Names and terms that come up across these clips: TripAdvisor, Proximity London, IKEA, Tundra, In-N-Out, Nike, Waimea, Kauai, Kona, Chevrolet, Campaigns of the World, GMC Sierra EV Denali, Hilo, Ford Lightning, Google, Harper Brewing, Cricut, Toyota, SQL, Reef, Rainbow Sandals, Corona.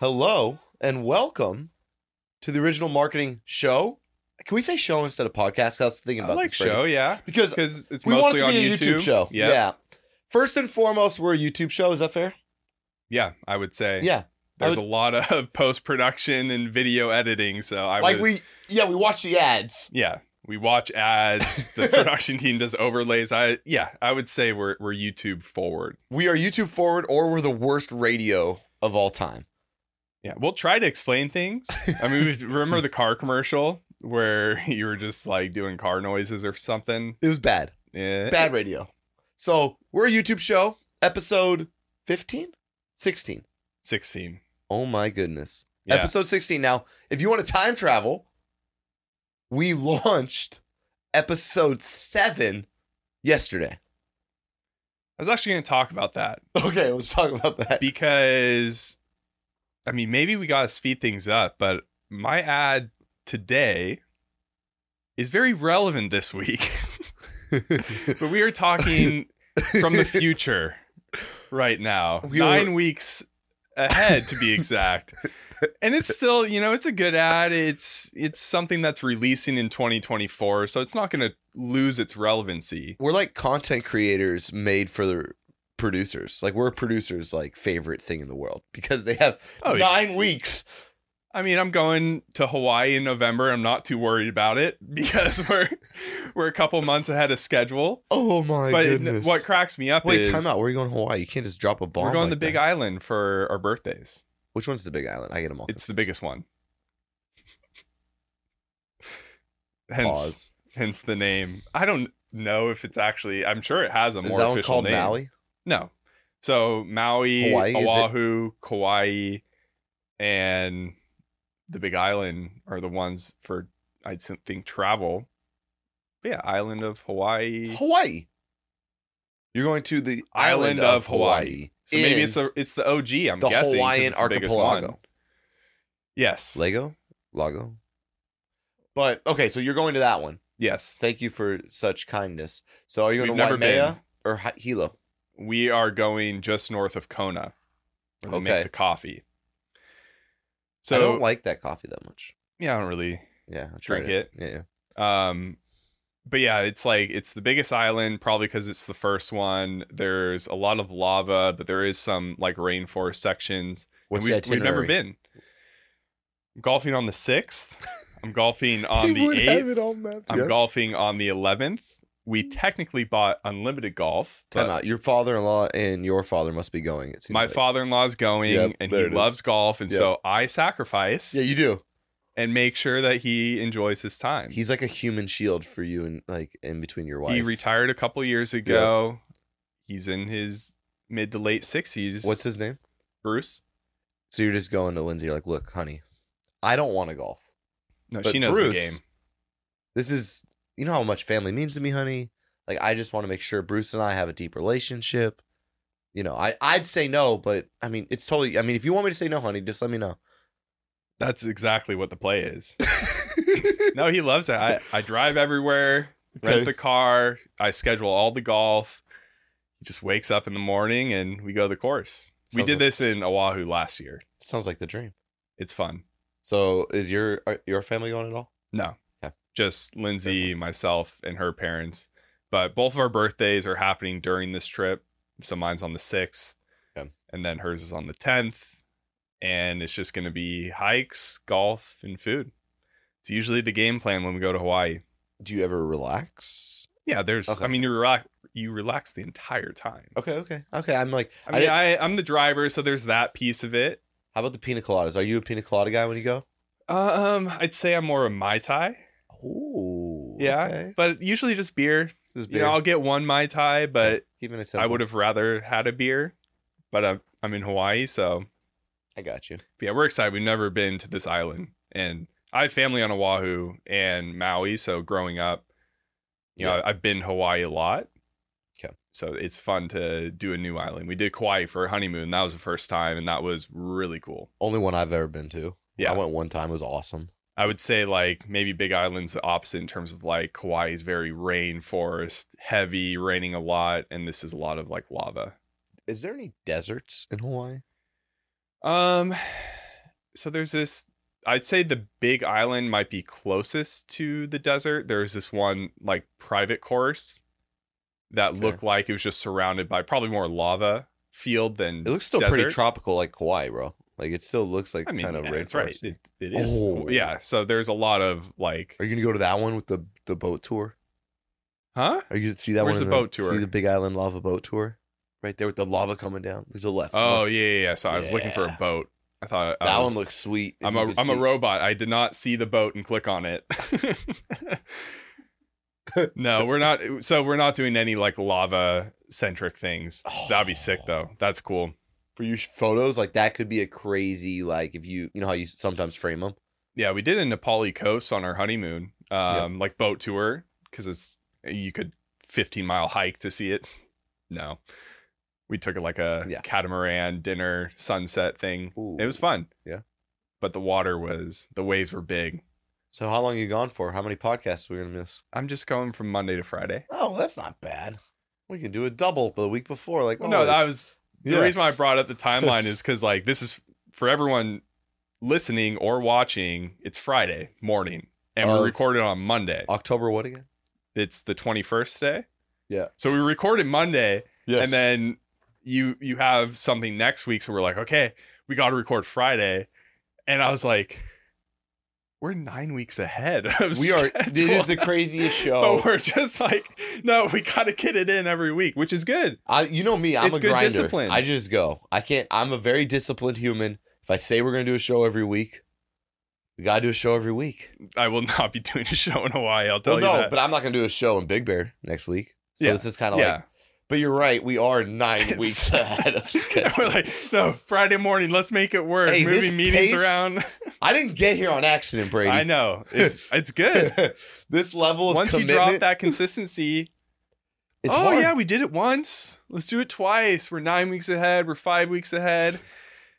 Hello and welcome to the original marketing show. Can we say show instead of podcast? I was thinking about this. Show, yeah. Because it's mostly on YouTube. We want it to be a YouTube show. Yep. Yeah. First and foremost, we're a YouTube show. Is that fair? Yeah, I would say. Yeah. There's a lot of post-production and video editing, so I like would... we watch the ads. Yeah, we watch ads. The production team does overlays. I would say we're YouTube forward. We are YouTube forward, or we're the worst radio of all time. Yeah, we'll try to explain things. I mean, remember the car commercial where you were just like doing car noises or something? It was bad. Yeah. Bad radio. So we're a YouTube show, episode 15? 16. 16. Oh my goodness. Yeah. Episode 16. Now, if you want to time travel, we launched episode 7 yesterday. I was actually going to talk about that. Okay, let's talk about that. Because, I mean, maybe we got to speed things up, but my ad today is very relevant this week. But we are talking from the future right now. 9 weeks ahead, to be exact. And it's still, you know, it's a good ad. It's something that's releasing in 2024, so it's not going to lose its relevancy. We're like content creators made for the producers. Like, we're producers' like favorite thing in the world because they have 9 weeks. I mean, I'm going to Hawaii in November. I'm not too worried about it because we're a couple months ahead of schedule. Oh my goodness! What cracks me up is time out. Where are you going to Hawaii? You can't just drop a bomb. We're going to the Big Island for our birthdays. Which one's the Big Island? I get them all. It's the biggest one. Hence the name. I don't know if it's actually. I'm sure it has a more official name. Is that one called Maui? No. So Maui, Hawaii, Oahu, Kauai, and the Big Island are the ones for, I think, travel. But yeah, island of Hawaii. Hawaii. You're going to the island of Hawaii. So maybe it's the OG, I'm guessing. The Hawaiian archipelago. Yes. Lago. But, okay, so you're going to that one. Yes. Thank you for such kindness. So are you going to Waimea or Hilo? We are going just north of Kona. We'll make the coffee. So, I don't like that coffee that much. Yeah, I don't really drink it. Yeah. But yeah, it's like, it's the biggest island, probably because it's the first one. There's a lot of lava, but there is some like rainforest sections. What's the itinerary? We've never been. I'm golfing on the 6th. I'm golfing on the 8th. I'm golfing on the 11th. We technically bought unlimited golf. Time out. Your father-in-law and your father must be going. It seems my father-in-law is going, and he loves golf. And so I sacrifice. Yeah, you do. And make sure that he enjoys his time. He's like a human shield for you and like in between your wife. He retired a couple years ago. Yep. He's in his mid to late 60s. What's his name? Bruce. So you're just going to Lindsay. You're like, look, honey, I don't want to golf. No, but she knows Bruce, the game. This is... You know how much family means to me, honey. Like, I just want to make sure Bruce and I have a deep relationship. You know, I'd say no, but I mean, it's totally. I mean, if you want me to say no, honey, just let me know. That's exactly what the play is. No, he loves it. I drive everywhere, rent the car, I schedule all the golf. He just wakes up in the morning and we go to the course. Sounds we did this in Oahu last year. Sounds like the dream. It's fun. So, is your family going at all? No. Just Lindsay, myself, and her parents. But both of our birthdays are happening during this trip. So mine's on the 6th, and then hers is on the 10th. And it's just going to be hikes, golf, and food. It's usually the game plan when we go to Hawaii. Do you ever relax? Yeah, there's. Okay. I mean, you relax the entire time. Okay. I'm like, I'm the driver, so there's that piece of it. How about the pina coladas? Are you a pina colada guy when you go? I'd say I'm more a Mai Tai. Ooh, yeah, okay. But usually just beer. You know, I'll get one Mai Tai, but I would have rather had a beer. But I'm in Hawaii, so I got you. But yeah, we're excited. We've never been to this island, and I have family on Oahu and Maui. So growing up, you know, I've been to Hawaii a lot. Okay, so it's fun to do a new island. We did Kauai for a honeymoon. That was the first time, and that was really cool. Only one I've ever been to. Yeah, I went one time. It was awesome. I would say like maybe Big Island's the opposite in terms of like Kauai is very rainforest, heavy, raining a lot, and this is a lot of like lava. Is there any deserts in Hawaii? So there's this, I'd say the Big Island might be closest to the desert. There's this one like private course that looked like it was just surrounded by probably more lava field than desert. It looks still pretty tropical, like Kauai, bro. Like it still looks like kind of rainforest. That's right. It is. Oh. Yeah. So there's a lot of like. Are you gonna go to that one with the boat tour? Huh? Are you gonna see that Where's one? Where's the boat tour? See the Big Island lava boat tour, right there with the lava coming down. There's a left. Oh yeah, yeah. So I was looking for a boat. I thought that one looks sweet. I'm a robot. I did not see the boat and click on it. No, we're not. So we're not doing any like lava centric things. Oh. That'd be sick though. That's cool. For your photos, like that could be a crazy, like if you know how you sometimes frame them. Yeah, we did a Nepali coast on our honeymoon, like boat tour, because you could 15-mile hike to see it. No, we took it like a catamaran dinner sunset thing. Ooh. It was fun. Yeah, but the waves were big. So how long are you gone for? How many podcasts are we gonna miss? I'm just going from Monday to Friday. Oh, that's not bad. We can do a double the week before. Like The reason why I brought up the timeline is because like this is for everyone listening or watching. It's Friday morning and we recorded on Monday. October what again? It's the 21st today. Yeah. So we recorded Monday and then you have something next week. So we're like, okay, we got to record Friday. And I was like, we're 9 weeks ahead. We are. This is the craziest show. But we're just like, no, we got to get it in every week, which is good. You know me, I'm a grinder. Discipline. I just go. I'm a very disciplined human. If I say we're going to do a show every week, we got to do a show every week. I will not be doing a show in Hawaii. I'll tell you that. No, but I'm not going to do a show in Big Bear next week. So this is kind of like. But you're right. We are 9 weeks ahead of schedule. We're like, no, Friday morning. Let's make it work. Hey, moving meetings around. I didn't get here on accident, Brady. I know. It's good. This level of commitment. Once you drop that consistency. It's hard. Yeah, we did it once. Let's do it twice. We're 9 weeks ahead. We're 5 weeks ahead.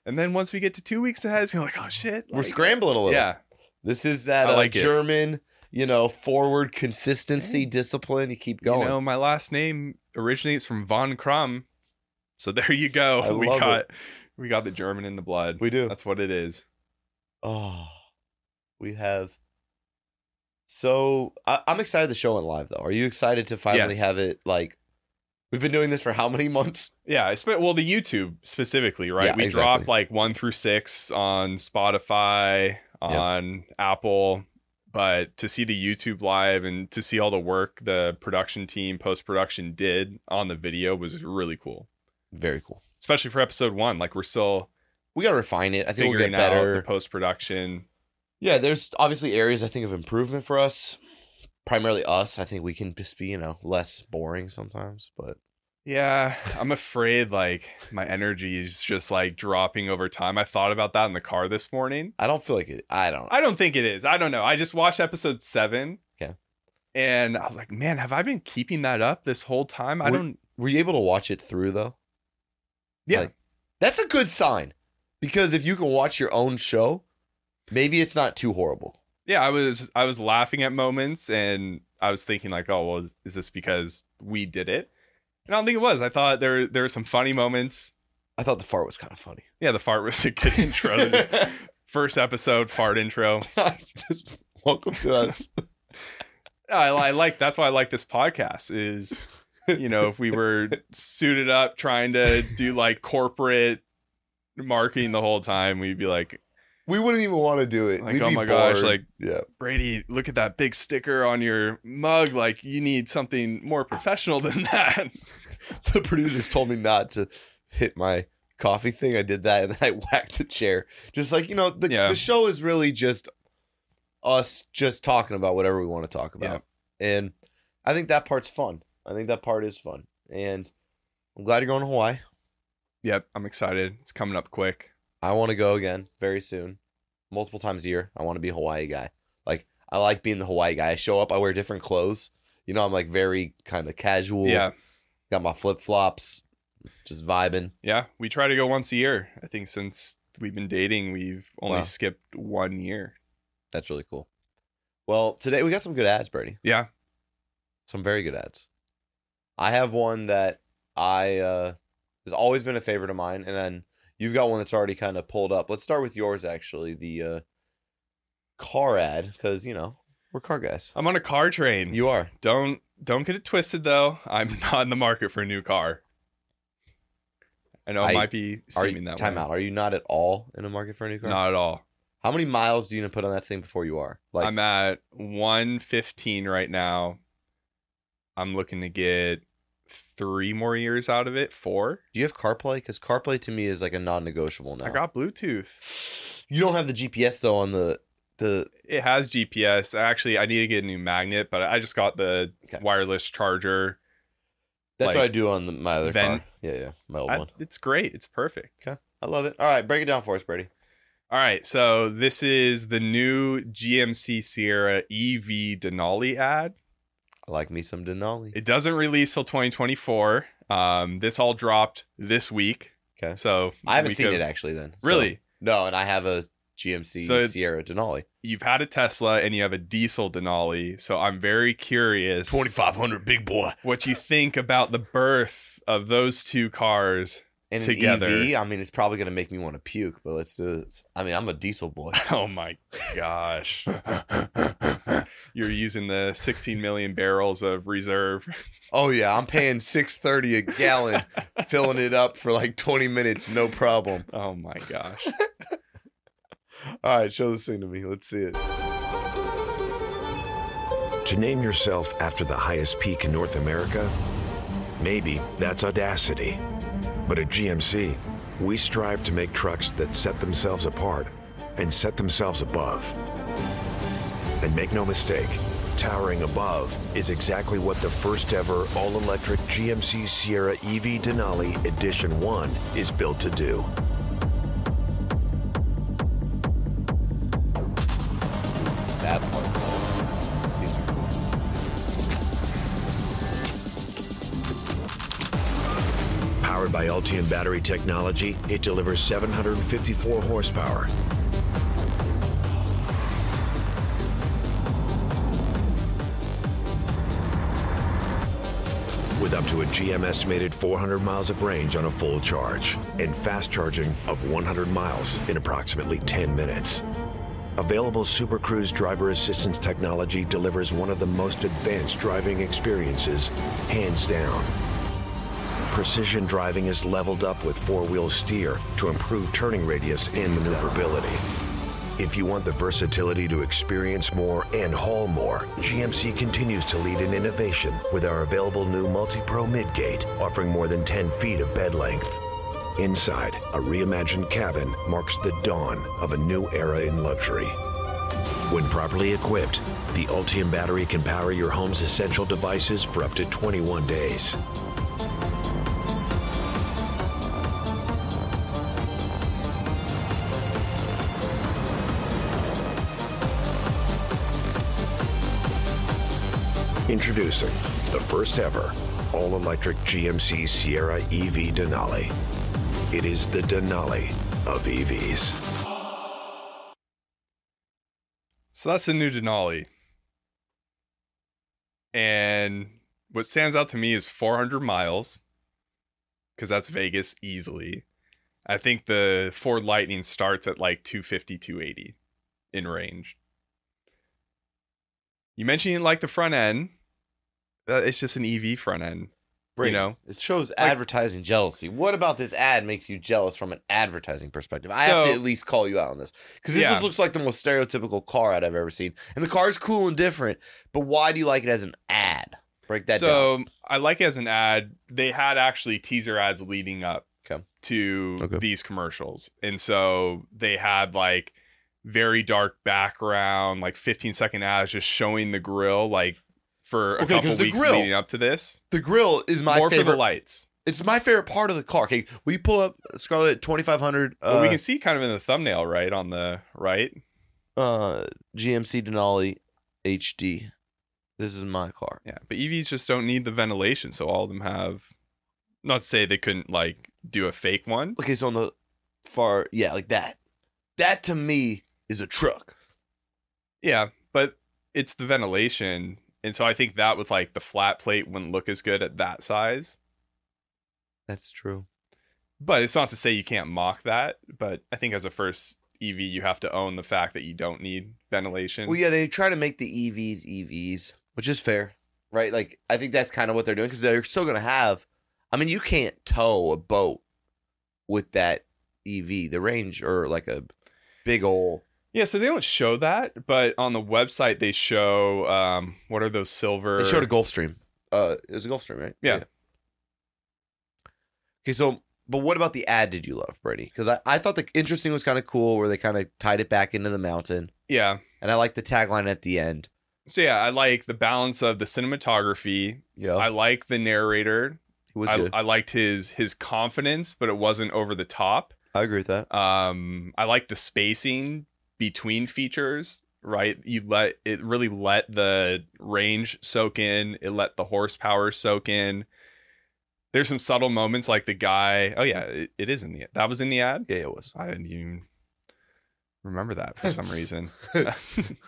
And then once we get to 2 weeks ahead, it's like, oh, shit. We're scrambling a little. Yeah. This is that German, forward consistency, discipline. You keep going. My last name originates from Von Krumm, so there you go. We got the German in the blood. We do. That's what it is. Oh, we have. So I'm excited to show it live, though. Are you excited to finally have it? Like, we've been doing this for how many months? Yeah, the YouTube specifically, right? Yeah, we dropped like 1 through 6 on Spotify, on Apple. But to see the YouTube live and to see all the work the production team, post-production did on the video was really cool. Very cool. Especially for episode 1. Like we got to refine it. I think we'll get better. The post-production. Yeah, there's obviously areas I think of improvement for us. Primarily us. I think we can just be, less boring sometimes. But yeah, I'm afraid like my energy is just like dropping over time. I thought about that in the car this morning. I don't feel like it. I don't think it is. I don't know. I just watched episode 7. Okay. And I was like, man, have I been keeping that up this whole time? Were you able to watch it through though? Yeah. Like, that's a good sign, because if you can watch your own show, maybe it's not too horrible. Yeah. I was laughing at moments and I was thinking like, oh, well, is this because we did it? And I don't think it was. I thought there were some funny moments. I thought the fart was kind of funny. Yeah, the fart was a good intro. First episode, fart intro. Welcome to us. That's why I like this podcast is, if we were suited up trying to do like corporate marketing the whole time, we'd be like. We wouldn't even want to do it. Like, oh my gosh, like, Brady, look at that big sticker on your mug. Like, you need something more professional than that. The producers told me not to hit my coffee thing. I did that, and then I whacked the chair. Just like, the show is really just us just talking about whatever we want to talk about. Yeah. And I think that part's fun. I think that part is fun. And I'm glad you're going to Hawaii. Yep, I'm excited. It's coming up quick. I want to go again very soon, multiple times a year. I want to be a Hawaii guy. Like, I like being the Hawaii guy. I show up, I wear different clothes. I'm like very kind of casual. Yeah. Got my flip-flops, just vibing. Yeah. We try to go once a year. I think since we've been dating, we've only skipped 1 year. That's really cool. Well, today we got some good ads, Brady. Yeah. Some very good ads. I have one that has always been a favorite of mine. And then You've got one that's already kind of pulled up. Let's start with yours, actually, the car ad, because, you know, we're car guys. I'm on a car train. You are. Don't get it twisted, though. I'm not in the market for a new car. I know it might be seeming that way. Time out. Are you not at all in the market for a new car? Not at all. How many miles do you need to put on that thing before you are? Like, I'm at 115 right now. I'm looking to get 3 more years out of it. 4. Do you have CarPlay? Because CarPlay to me is like a non-negotiable now. I got Bluetooth. You don't have the GPS though on the. It has GPS. Actually, I need to get a new magnet, but I just got the wireless charger. That's what I do on my other car. Yeah, my old one. It's great. It's perfect. Okay, I love it. All right, break it down for us, Brady. All right, so this is the new GMC Sierra EV Denali ad. I like me some Denali. It doesn't release till 2024. This all dropped this week. Okay. So I haven't seen it actually then. Really? So, no, and I have a GMC Sierra Denali. You've had a Tesla and you have a diesel Denali, so I'm very curious. 2500 big boy. What you think about the birth of those two cars? And together. An EV, I mean, it's probably going to make me want to puke, but let's do this. I mean, I'm a diesel boy. Oh, my gosh. You're using the 16 million barrels of reserve. Oh, yeah. I'm paying $6.30 a gallon, filling it up for like 20 minutes. No problem. Oh, my gosh. All right. Show this thing to me. Let's see it. To name yourself after the highest peak in North America, maybe that's audacity. But at GMC, we strive to make trucks that set themselves apart and set themselves above. And make no mistake, towering above is exactly what the first ever all-electric GMC Sierra EV Denali Edition 1 is built to do. That part is easy. Powered by Ultium battery technology, it delivers 754 horsepower. With up to a GM estimated 400 miles of range on a full charge and fast charging of 100 miles in approximately 10 minutes. Available Super Cruise driver assistance technology delivers one of the most advanced driving experiences, hands down. Precision driving is leveled up with four-wheel steer to improve turning radius and maneuverability. If you want the versatility to experience more and haul more, GMC continues to lead in innovation with our available new MultiPro Midgate, offering more than 10 feet of bed length. Inside, a reimagined cabin marks the dawn of a new era in luxury. When properly equipped, the Ultium battery can power your home's essential devices for up to 21 days. Introducing the first ever all-electric GMC Sierra EV Denali. It is the Denali of EVs. So that's the new Denali. And what stands out to me is 400 miles, because that's Vegas easily. I think the Ford Lightning starts at like 250, 280 in range. You mentioned you didn't like the front end. It's just an EV front end, Brady, you know. It shows advertising jealousy. What about this ad makes you jealous from an advertising perspective? I have to at least call you out on this, because this just looks like the most stereotypical car ad I've ever seen. And the car is cool and different, but why do you like it as an ad? Break that down. So I like it as an ad. They had actually teaser ads leading up to these commercials, and so they had like very dark background, like 15-second ads just showing the grill, like. For a couple weeks leading up to this. The grill is my favorite. More for the lights. It's my favorite part of the car. Okay, will you pull up Scarlett 2500? Well, we can see kind of in the thumbnail, right? On the right. GMC Denali HD. This is my car. Yeah, but EVs just don't need the ventilation, so all of them have... Not to say they couldn't, like, do a fake one. Okay, so on the far... Yeah, like that. That, to me, is a truck. Yeah, but it's the ventilation... And so I think that with like the flat plate wouldn't look as good at that size. That's true. But it's not to say you can't mock that. But I think as a first EV, you have to own the fact that you don't need ventilation. Well, yeah, they try to make the EVs EVs, which is fair, right? Like, I think that's kind of what they're doing, because they're still going to have, I mean, you can't tow a boat with that EV, the range, or like a big old. Yeah, so they don't show that, but on the website they show, what are those silver? They showed a Gulfstream. It was a Gulfstream, right? Yeah. Okay, so, but what about the ad did you love, Brady? Because I thought the interesting was kind of cool where they kind of tied it back into the mountain. Yeah. And I like the tagline at the end. So, yeah, I like the balance of the cinematography. Yeah. I like the narrator. He was good. I liked his confidence, but it wasn't over the top. I agree with that. I like the spacing between features, right? It really let the range soak in. It let the horsepower soak in. There's some subtle moments like the guy. Oh yeah, it is in the ad. That was in the ad? Yeah, it was. I didn't even remember that for some reason. I think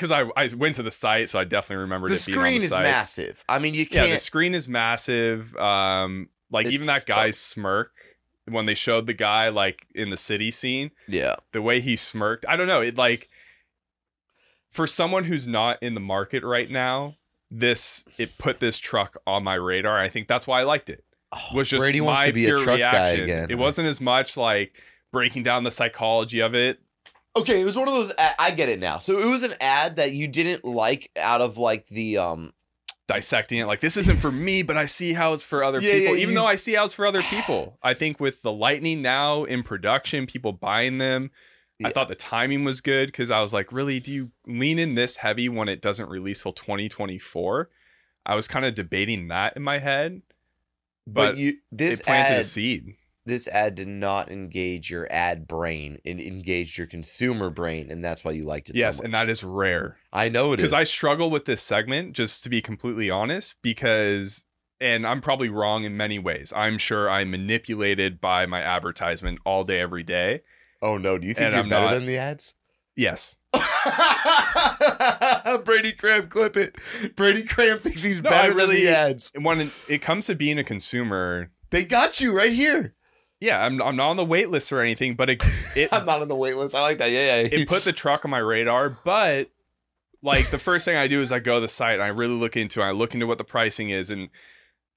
because I went to the site, so I definitely remembered it being on the site. The screen is massive. I mean, you can't. Yeah, the screen is massive. Like even that guy's smirk. When they showed the guy like in the city scene, yeah, the way he smirked, I don't know. It like for someone who's not in the market right now, it put this truck on my radar. I think that's why I liked it. Was just Brady wants to be a truck reaction. Guy again. It wasn't as much like breaking down the psychology of it. Okay, it was one of those. I get it now. So it was an ad that you didn't like out of like the dissecting it like this isn't for me, but I see how it's for other people. Yeah, even though I see how it's for other people, I think with the Lightning now in production, people buying them, yeah. I thought the timing was good because I was like, really, do you lean in this heavy when it doesn't release till 2024? I was kind of debating that in my head, but it planted a seed. This ad did not engage your ad brain. It engaged your consumer brain, and that's why you liked it so much. Yes, and that is rare. I know it is. Because I struggle with this segment, just to be completely honest, and I'm probably wrong in many ways. I'm sure I'm manipulated by my advertisement all day, every day. Oh, no. Do you think you're better than the ads? Yes. Brady Cramp, clip it. Brady Cramp thinks he's better than the ads. When it comes to being a consumer... They got you right here. Yeah, I'm not on the wait list or anything, but I'm not on the wait list. I like that. Yeah. It put the truck on my radar, but like the first thing I do is I go to the site and I really look into it. I look into what the pricing is, and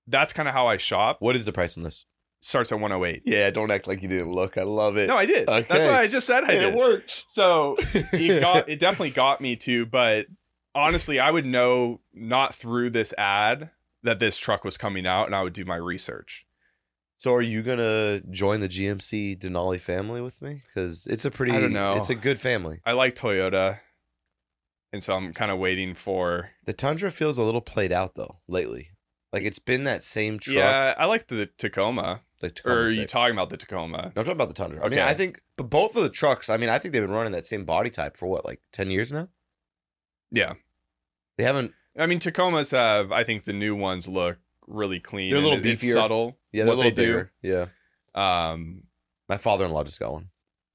that's kind of how I shop. What is the price on this? Starts at 108. Yeah, don't act like you didn't look. I love it. No, I did. Okay. That's what I just said. It works. So it definitely got me too, but honestly, I would know not through this ad that this truck was coming out, and I would do my research. So are you going to join the GMC Denali family with me? Because it's I don't know. It's a good family. I like Toyota. And so I'm kind of waiting for. The Tundra feels a little played out though lately. Like it's been that same truck. Yeah, I like the Tacoma. Or are you talking about the Tacoma? No, I'm talking about the Tundra. Okay. I mean, but both of the trucks, I mean, I think they've been running that same body type for what, like 10 years now? Yeah. They haven't. I mean, Tacomas have, I think the new ones look really clean. They're a little beefier. Subtle. Yeah, they're a little bigger. Yeah. My father-in-law just got one.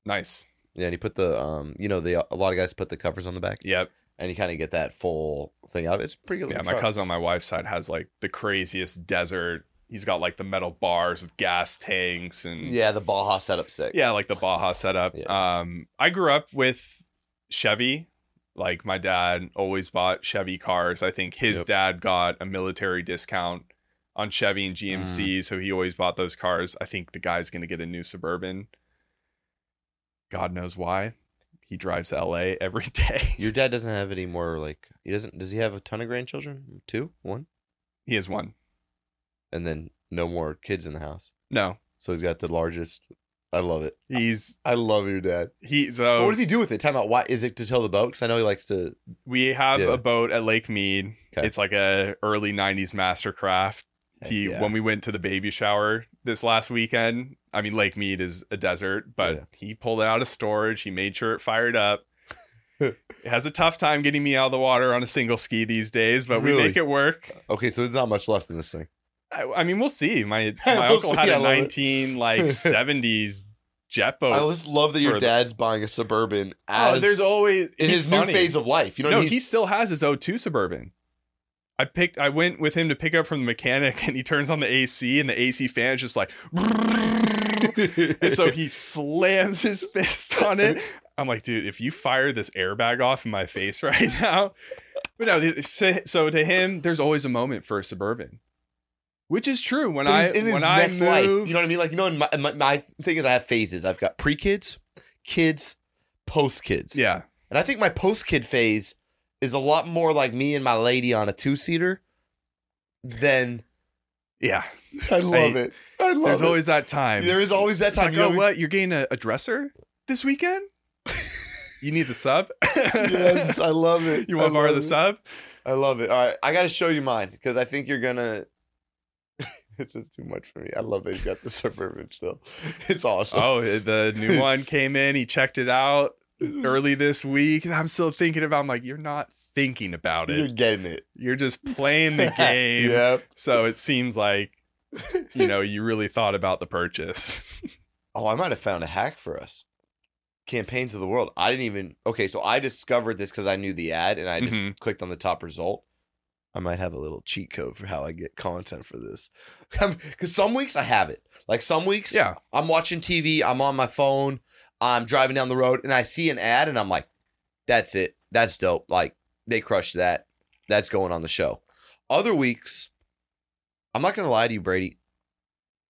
Nice. Yeah, and he put the a lot of guys put the covers on the back. Yep. And you kind of get that full thing out of it. It's pretty good. Yeah, my cousin on my wife's side has like the craziest desert. He's got like the metal bars with gas tanks and yeah, the Baja setup sick. Yeah, like the Baja setup. Yeah. I grew up with Chevy. Like my dad always bought Chevy cars. I think his dad got a military discount on Chevy and GMC, so he always bought those cars. I think the guy's going to get a new Suburban. God knows why. He drives to LA every day. Your dad doesn't have any more, like, he doesn't, does he have a ton of grandchildren? 2? 1? He has 1. And then no more kids in the house? No. So he's got the largest. I love it. I love your dad. So what does he do with it? Time out. Why is it to tow the boat? Because I know he likes to. We have a boat at Lake Mead. Okay. It's like a early 90s Mastercraft. When we went to the baby shower this last weekend, I mean, Lake Mead is a desert, but he pulled it out of storage. He made sure it fired up. It has a tough time getting me out of the water on a single ski these days, but we make it work. Okay, so there's not much left in this thing. I mean, we'll see. My uncle had a 1970s jet boat. I just love that your dad's buying a Suburban. There's always in his new phase of life. You know, he still has his 02 Suburban. I went with him to pick up from the mechanic, and he turns on the AC, and the AC fan is just like, And so he slams his fist on it. I'm like, dude, if you fire this airbag off in my face right now. But no, so to him, there's always a moment for a Suburban. Which is true. When I moved, life, you know what I mean? Like, you know, my thing is I have phases. I've got pre-kids, kids, post-kids. Yeah. And I think my post-kid phase is a lot more like me and my lady on a two-seater than... Yeah. I love it. There's always that time. There is always that time. It's like, oh, what? You're getting a dresser this weekend? You need the sub? Yes, I love it. You want to borrow the sub? I love it. All right, I got to show you mine because I think you're going to... It's just too much for me. I love that he's got the Suburban still. It's awesome. Oh, the new one came in. He checked it out early this week. I'm still thinking about it. I'm like, you're not thinking about it. You're getting it. You're just playing the game. Yep. So it seems like, you know, you really thought about the purchase. Oh, I might have found a hack for us. Campaigns of the World. I didn't even. Okay, so I discovered this because I knew the ad and I just clicked on the top result. I might have a little cheat code for how I get content for this. Because some weeks I have it. Like some weeks, yeah. I'm watching TV, I'm on my phone, I'm driving down the road, and I see an ad, and I'm like, that's it. That's dope. Like, they crushed that. That's going on the show. Other weeks, I'm not going to lie to you, Brady.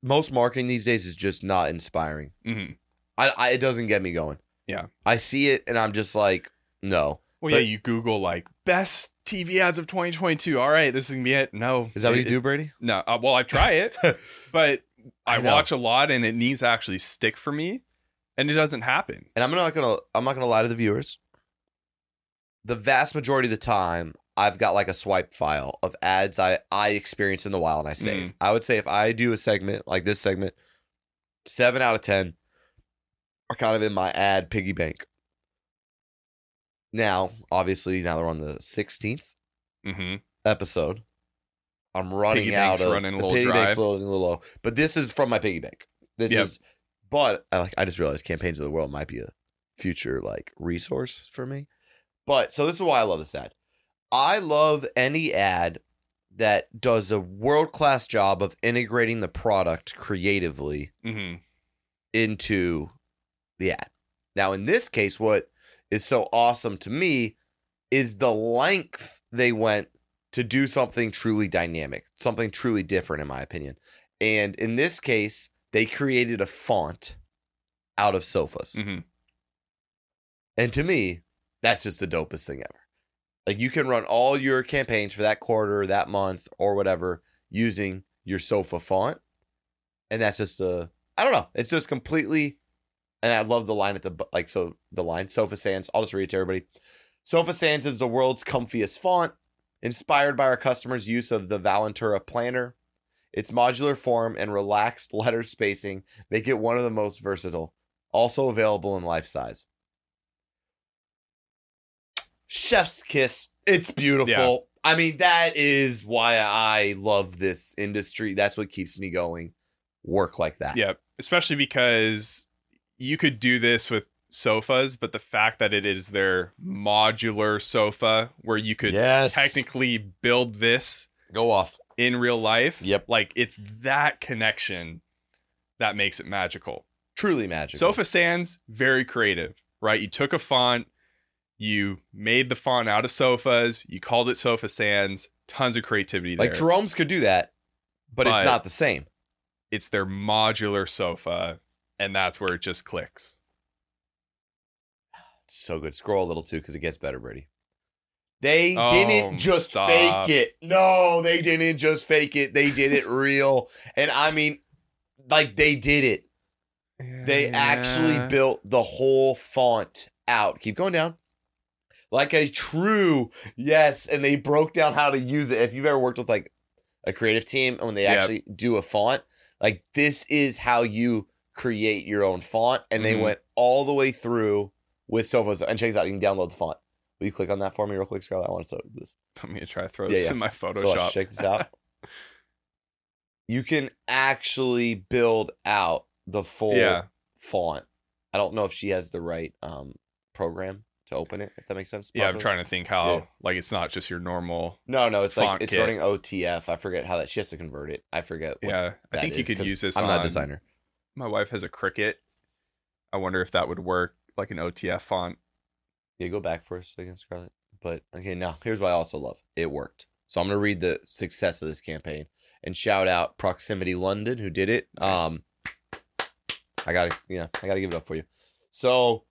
Most marketing these days is just not inspiring. Mm-hmm. It doesn't get me going. Yeah. I see it, and I'm just like, no. Well, but, yeah, you Google, like, best TV ads of 2022. All right, this is gonna be it. No, is that what you do, Brady? No, well, I try it, but I watch a lot, and it needs to actually stick for me, and it doesn't happen. And I'm not gonna lie to the viewers. The vast majority of the time, I've got like a swipe file of ads I experience in the wild, and I save. I would say if I do a segment like this segment, 7 out of 10 are kind of in my ad piggy bank. Now, obviously, now they're on the 16th episode. I'm running piggy out of running the piggy bank's running a little low. But this is from my piggy bank. This is, but I just realized Campaigns of the World might be a future like resource for me. But so this is why I love this ad. I love any ad that does a world-class job of integrating the product creatively into the ad. Now, in this case, what is so awesome to me is the length they went to do something truly dynamic, something truly different, in my opinion. And in this case, they created a font out of sofas. And to me, that's just the dopest thing ever. Like, you can run all your campaigns for that quarter, that month, or whatever, using your sofa font. And that's just I don't know. It's just completely... And I love the line at the, like, so the line, Sofa Sans. I'll just read it to everybody. Sofa Sans is the world's comfiest font, inspired by our customers' use of the Valentuna planner. Its modular form and relaxed letter spacing make it one of the most versatile, also available in life size. Chef's kiss. It's beautiful. Yeah. I mean, that is why I love this industry. That's what keeps me going. Work like that. Yeah, especially because... You could do this with sofas, but the fact that it is their modular sofa where you could technically build this go off in real life. Yep. Like, it's that connection that makes it magical. Truly magical. Sofa Sans, very creative, right? You took a font, you made the font out of sofas, you called it Sofa Sans, tons of creativity there. Like, Jerome's could do that, but it's not the same. It's their modular sofa. And that's where it just clicks. So good. Scroll a little too, because it gets better, Brady. They didn't just fake it. No, they didn't just fake it. They did it real. And I mean, like, they did it. Yeah. They actually built the whole font out. Keep going down. Like a true, yes. And they broke down how to use it. If you've ever worked with like a creative team, and when they actually do a font, like, this is how you create your own font, and they went all the way through with sofas. And check this out, you can download the font. Will you click on that for me real quick, Scarlett? I want to start with this. I'm gonna try to throw this in my Photoshop. So let's check this out. You can actually build out the full font. I don't know if she has the right program to open it, if that makes sense. Probably. Yeah, I'm trying to think how like, it's not just your normal. No, it's like it's running OTF. I forget how that she has to convert it. I forget. Yeah, I think you could use this. I'm not a designer. My wife has a Cricut. I wonder if that would work, like an OTF font. Yeah, go back for a second, Scarlett. But, okay, now, here's what I also love. It worked. So I'm going to read the success of this campaign and shout out Proximity London, who did it. Nice. I gotta give it up for you. So,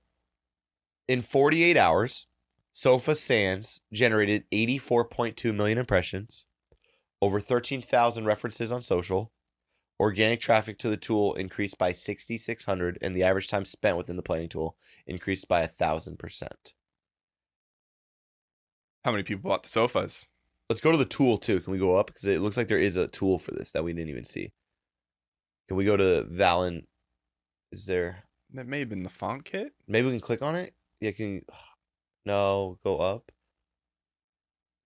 in 48 hours, Sofa Sans generated 84.2 million impressions, over 13,000 references on social. Organic traffic to the tool increased by 6,600, and the average time spent within the planning tool increased by 1,000%. How many people bought the sofas? Let's go to the tool, too. Can we go up? Because it looks like there is a tool for this that we didn't even see. Can we go to Valen? Is there... That may have been the font kit? Maybe we can click on it? Yeah, can... No, go up.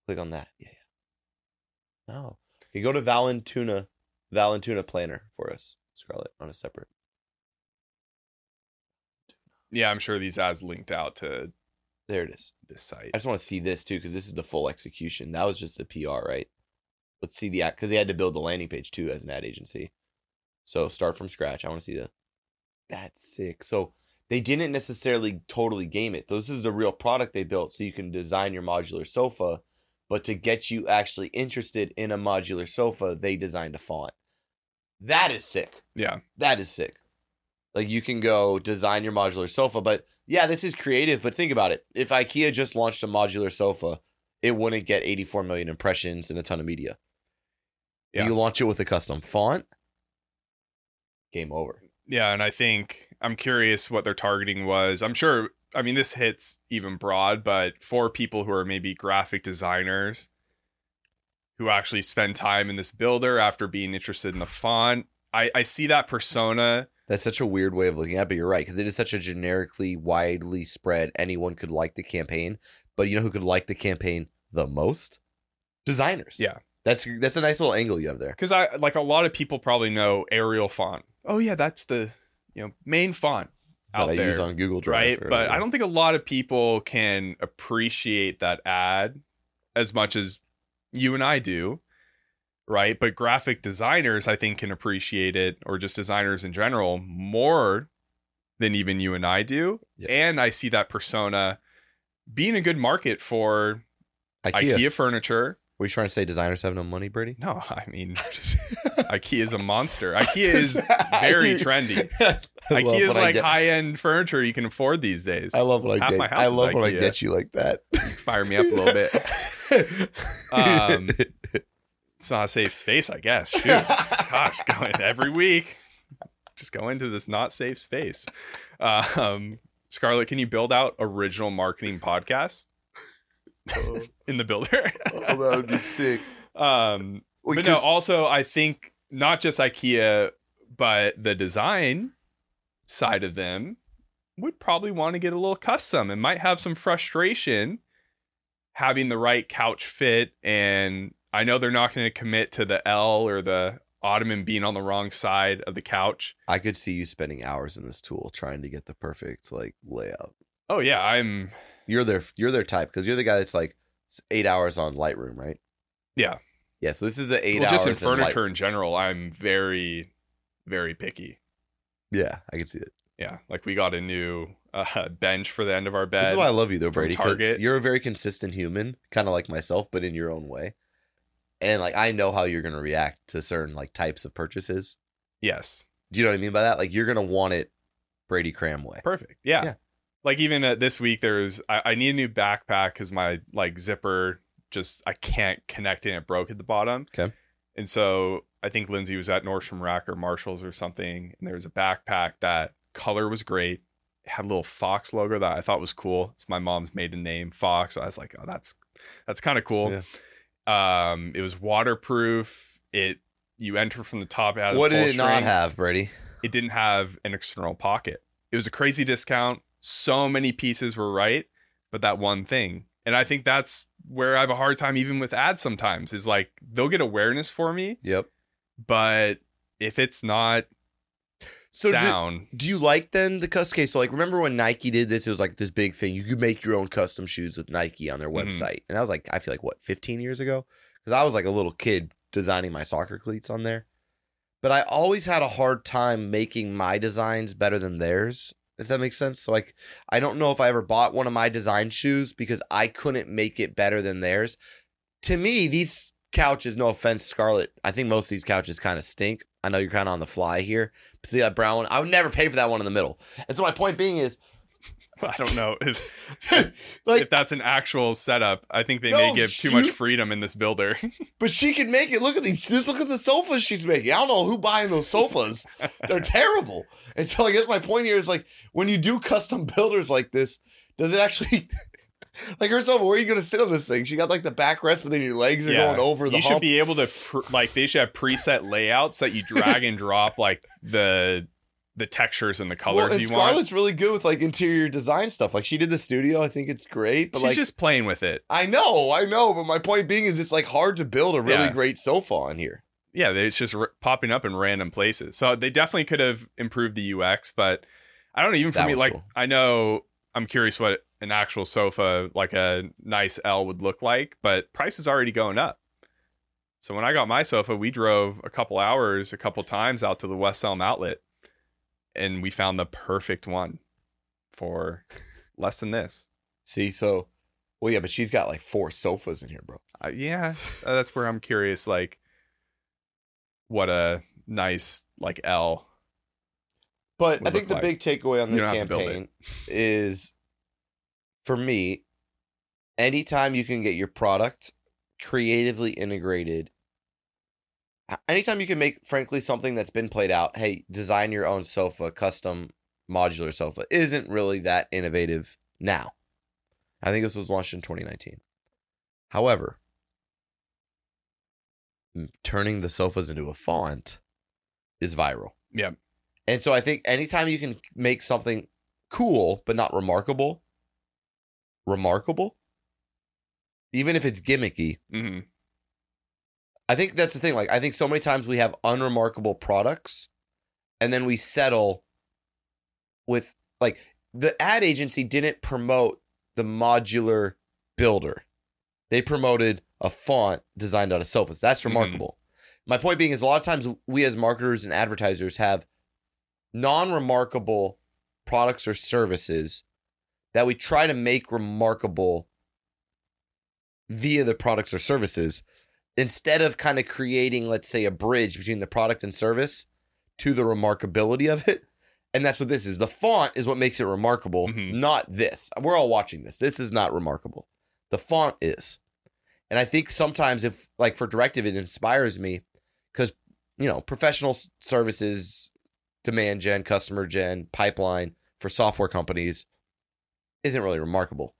Click on that. Yeah, yeah. No. You go to Valentuna planner for us, Scarlett, on a separate. Yeah, I'm sure these ads linked out to. There it is. This site. I just want to see this too, because this is the full execution. That was just the PR, right? Let's see the ad, because they had to build the landing page too as an ad agency. So start from scratch. I want to see the. That's sick. So they didn't necessarily totally game it. This is the real product they built, so you can design your modular sofa. But to get you actually interested in a modular sofa, they designed a font. That is sick. Yeah. That is sick. Like, you can go design your modular sofa, but yeah, this is creative, but think about it. If IKEA just launched a modular sofa, it wouldn't get 84 million impressions and a ton of media. Yeah. You launch it with a custom font, game over. Yeah, and I think, I'm curious what their targeting was. I'm sure, I mean, this hits even broad, but for people who are maybe graphic designers, who actually spend time in this builder after being interested in the font. I see that persona. That's such a weird way of looking at it, but you're right, because it is such a generically, widely spread, anyone could like the campaign. But you know who could like the campaign the most? Designers. Yeah. That's a nice little angle you have there. Because I like a lot of people probably know Arial font. Oh, yeah, that's the main font out that I use on Google Drive. Right, but I don't think a lot of people can appreciate that ad as much as you and I do, right? But graphic designers, I think, can appreciate it, or just designers in general, more than even you and I do. Yes. And I see that persona being a good market for IKEA furniture. Were you trying to say designers have no money, Brady? No, I mean, IKEA is a monster. IKEA is very trendy. IKEA is like high-end furniture you can afford these days. I love when I get you like that. Fire me up a little bit. It's not a safe space, I guess. Shoot, gosh, going every week, just go into this not safe space. Scarlett, can you build out original marketing podcasts in the builder? Oh, that would be sick. But no, also I think not just IKEA, but the design side of them would probably want to get a little custom and might have some frustration having the right couch fit. And I know they're not going to commit to the L or the ottoman being on the wrong side of the couch. I could see you spending hours in this tool trying to get the perfect layout. Oh yeah, you're their type, because you're the guy that's 8 hours on Lightroom, right? Yeah. So this is an 8 hours. Just in furniture in general, I'm very, very picky. Yeah, I can see it. Yeah, we got a new bench for the end of our bed. This is why I love you, though, Brady. Target. You're a very consistent human, kind of like myself, but in your own way. And I know how you're gonna react to certain types of purchases. Yes. Do you know what I mean by that? You're gonna want it, Brady Cram way. Perfect. Yeah. Even this week, I need a new backpack because my zipper I can't connect it. It broke at the bottom. Okay. And so I think Lindsay was at Nordstrom Rack or Marshalls or something, and there was a backpack that color was great. It had a little fox logo that I thought was cool. It's my mom's maiden name, Fox. I was like, oh, that's kind of cool. Yeah. It was waterproof. You enter from the top. What did it not have, Brady? It didn't have an external pocket. It was a crazy discount. So many pieces were right, but that one thing. And I think that's where I have a hard time, even with ads sometimes, is they'll get awareness for me. Yep. But if it's not sound. Do you then the custom case? So remember when Nike did this, it was this big thing. You could make your own custom shoes with Nike on their website. And that was I feel 15 years ago? Because I was a little kid designing my soccer cleats on there. But I always had a hard time making my designs better than theirs, if that makes sense. So like, I don't know if I ever bought one of my design shoes because I couldn't make it better than theirs. To me, these couches, no offense, Scarlett, I think most of these couches kind of stink. I know you're kind of on the fly here. But see that brown one? I would never pay for that one in the middle. And so my point being is, I don't know if that's an actual setup. I think they may give too much freedom in this builder. But she can make it. Look at these. Just look at the sofas she's making. I don't know who's buying those sofas. They're terrible. And so I guess my point here is, like, when you do custom builders like this, does it actually like her sofa? Where are you going to sit on this thing? She got like the backrest, but then your legs are going over the hump. You should be able to they should have preset layouts that you drag and drop like the textures and the colors you want. Scarlett's really good with like interior design stuff. Like she did the studio. I think it's great, but she's like just playing with it. I know. But my point being is it's like hard to build a really great sofa on here. Yeah. It's just popping up in random places. So they definitely could have improved the UX, but I don't know. Even for me, like, cool. I know I'm curious what an actual sofa, like a nice L, would look like, but price is already going up. So when I got my sofa, we drove a couple times out to the West Elm outlet. And we found the perfect one for less than this. See, so, well, yeah, but she's got like 4 sofas in here, bro. That's where I'm curious, like, what a nice, like, L. But I think the big takeaway on this campaign is, for me, anytime you can get your product creatively integrated, anytime you can make, frankly, something that's been played out, hey, design your own sofa, custom modular sofa, isn't really that innovative now. I think this was launched in 2019. However, turning the sofas into a font is viral. Yeah. And so I think anytime you can make something cool, but not remarkable, even if it's gimmicky, mm-hmm. I think that's the thing. Like, I think so many times we have unremarkable products and then we settle with, like, the ad agency didn't promote the modular builder. They promoted a font designed out of sofas. That's remarkable. Mm-hmm. My point being is a lot of times we as marketers and advertisers have non-remarkable products or services that we try to make remarkable via the products or services, instead of kind of creating, let's say, a bridge between the product and service to the remarkability of it. And that's what this is. The font is what makes it remarkable, mm-hmm. not this. We're all watching this. This is not remarkable. The font is. And I think sometimes if, like, for Directive, it inspires me because, you know, professional services, demand gen, customer gen, pipeline for software companies isn't really remarkable.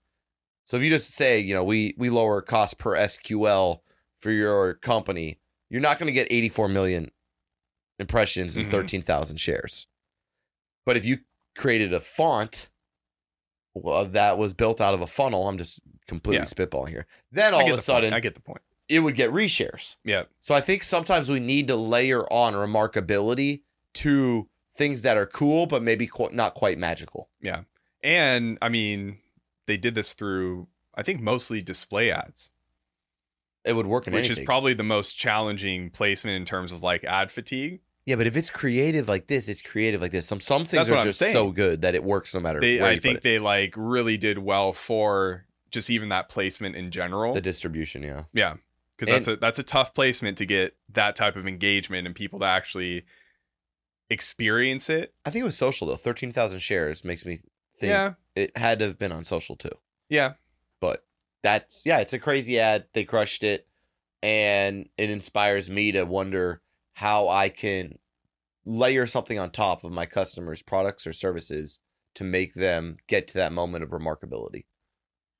So if you just say, you know, we lower cost per SQL for your company, you're not going to get 84 million impressions and mm-hmm. 13,000 shares. But if you created a font that was built out of a funnel, I'm just completely spitballing here, then all of a sudden, I get the point, it would get reshares. Yeah. So I think sometimes we need to layer on remarkability to things that are cool, but maybe not quite magical. Yeah. And I mean, they did this through, I think, mostly display ads. It would work in anything. Which is probably the most challenging placement in terms of, like, ad fatigue. Yeah, but if it's creative like this, it's creative like this. Some things are just so good that it works no matter what. I think they, like, really did well for just even that placement in general. The distribution, yeah. Yeah, because that's a tough placement to get that type of engagement and people to actually experience it. I think it was social, though. 13,000 shares makes me think it had to have been on social, too. Yeah. But that's, it's a crazy ad. They crushed it, and it inspires me to wonder how I can layer something on top of my customers' products or services to make them get to that moment of remarkability.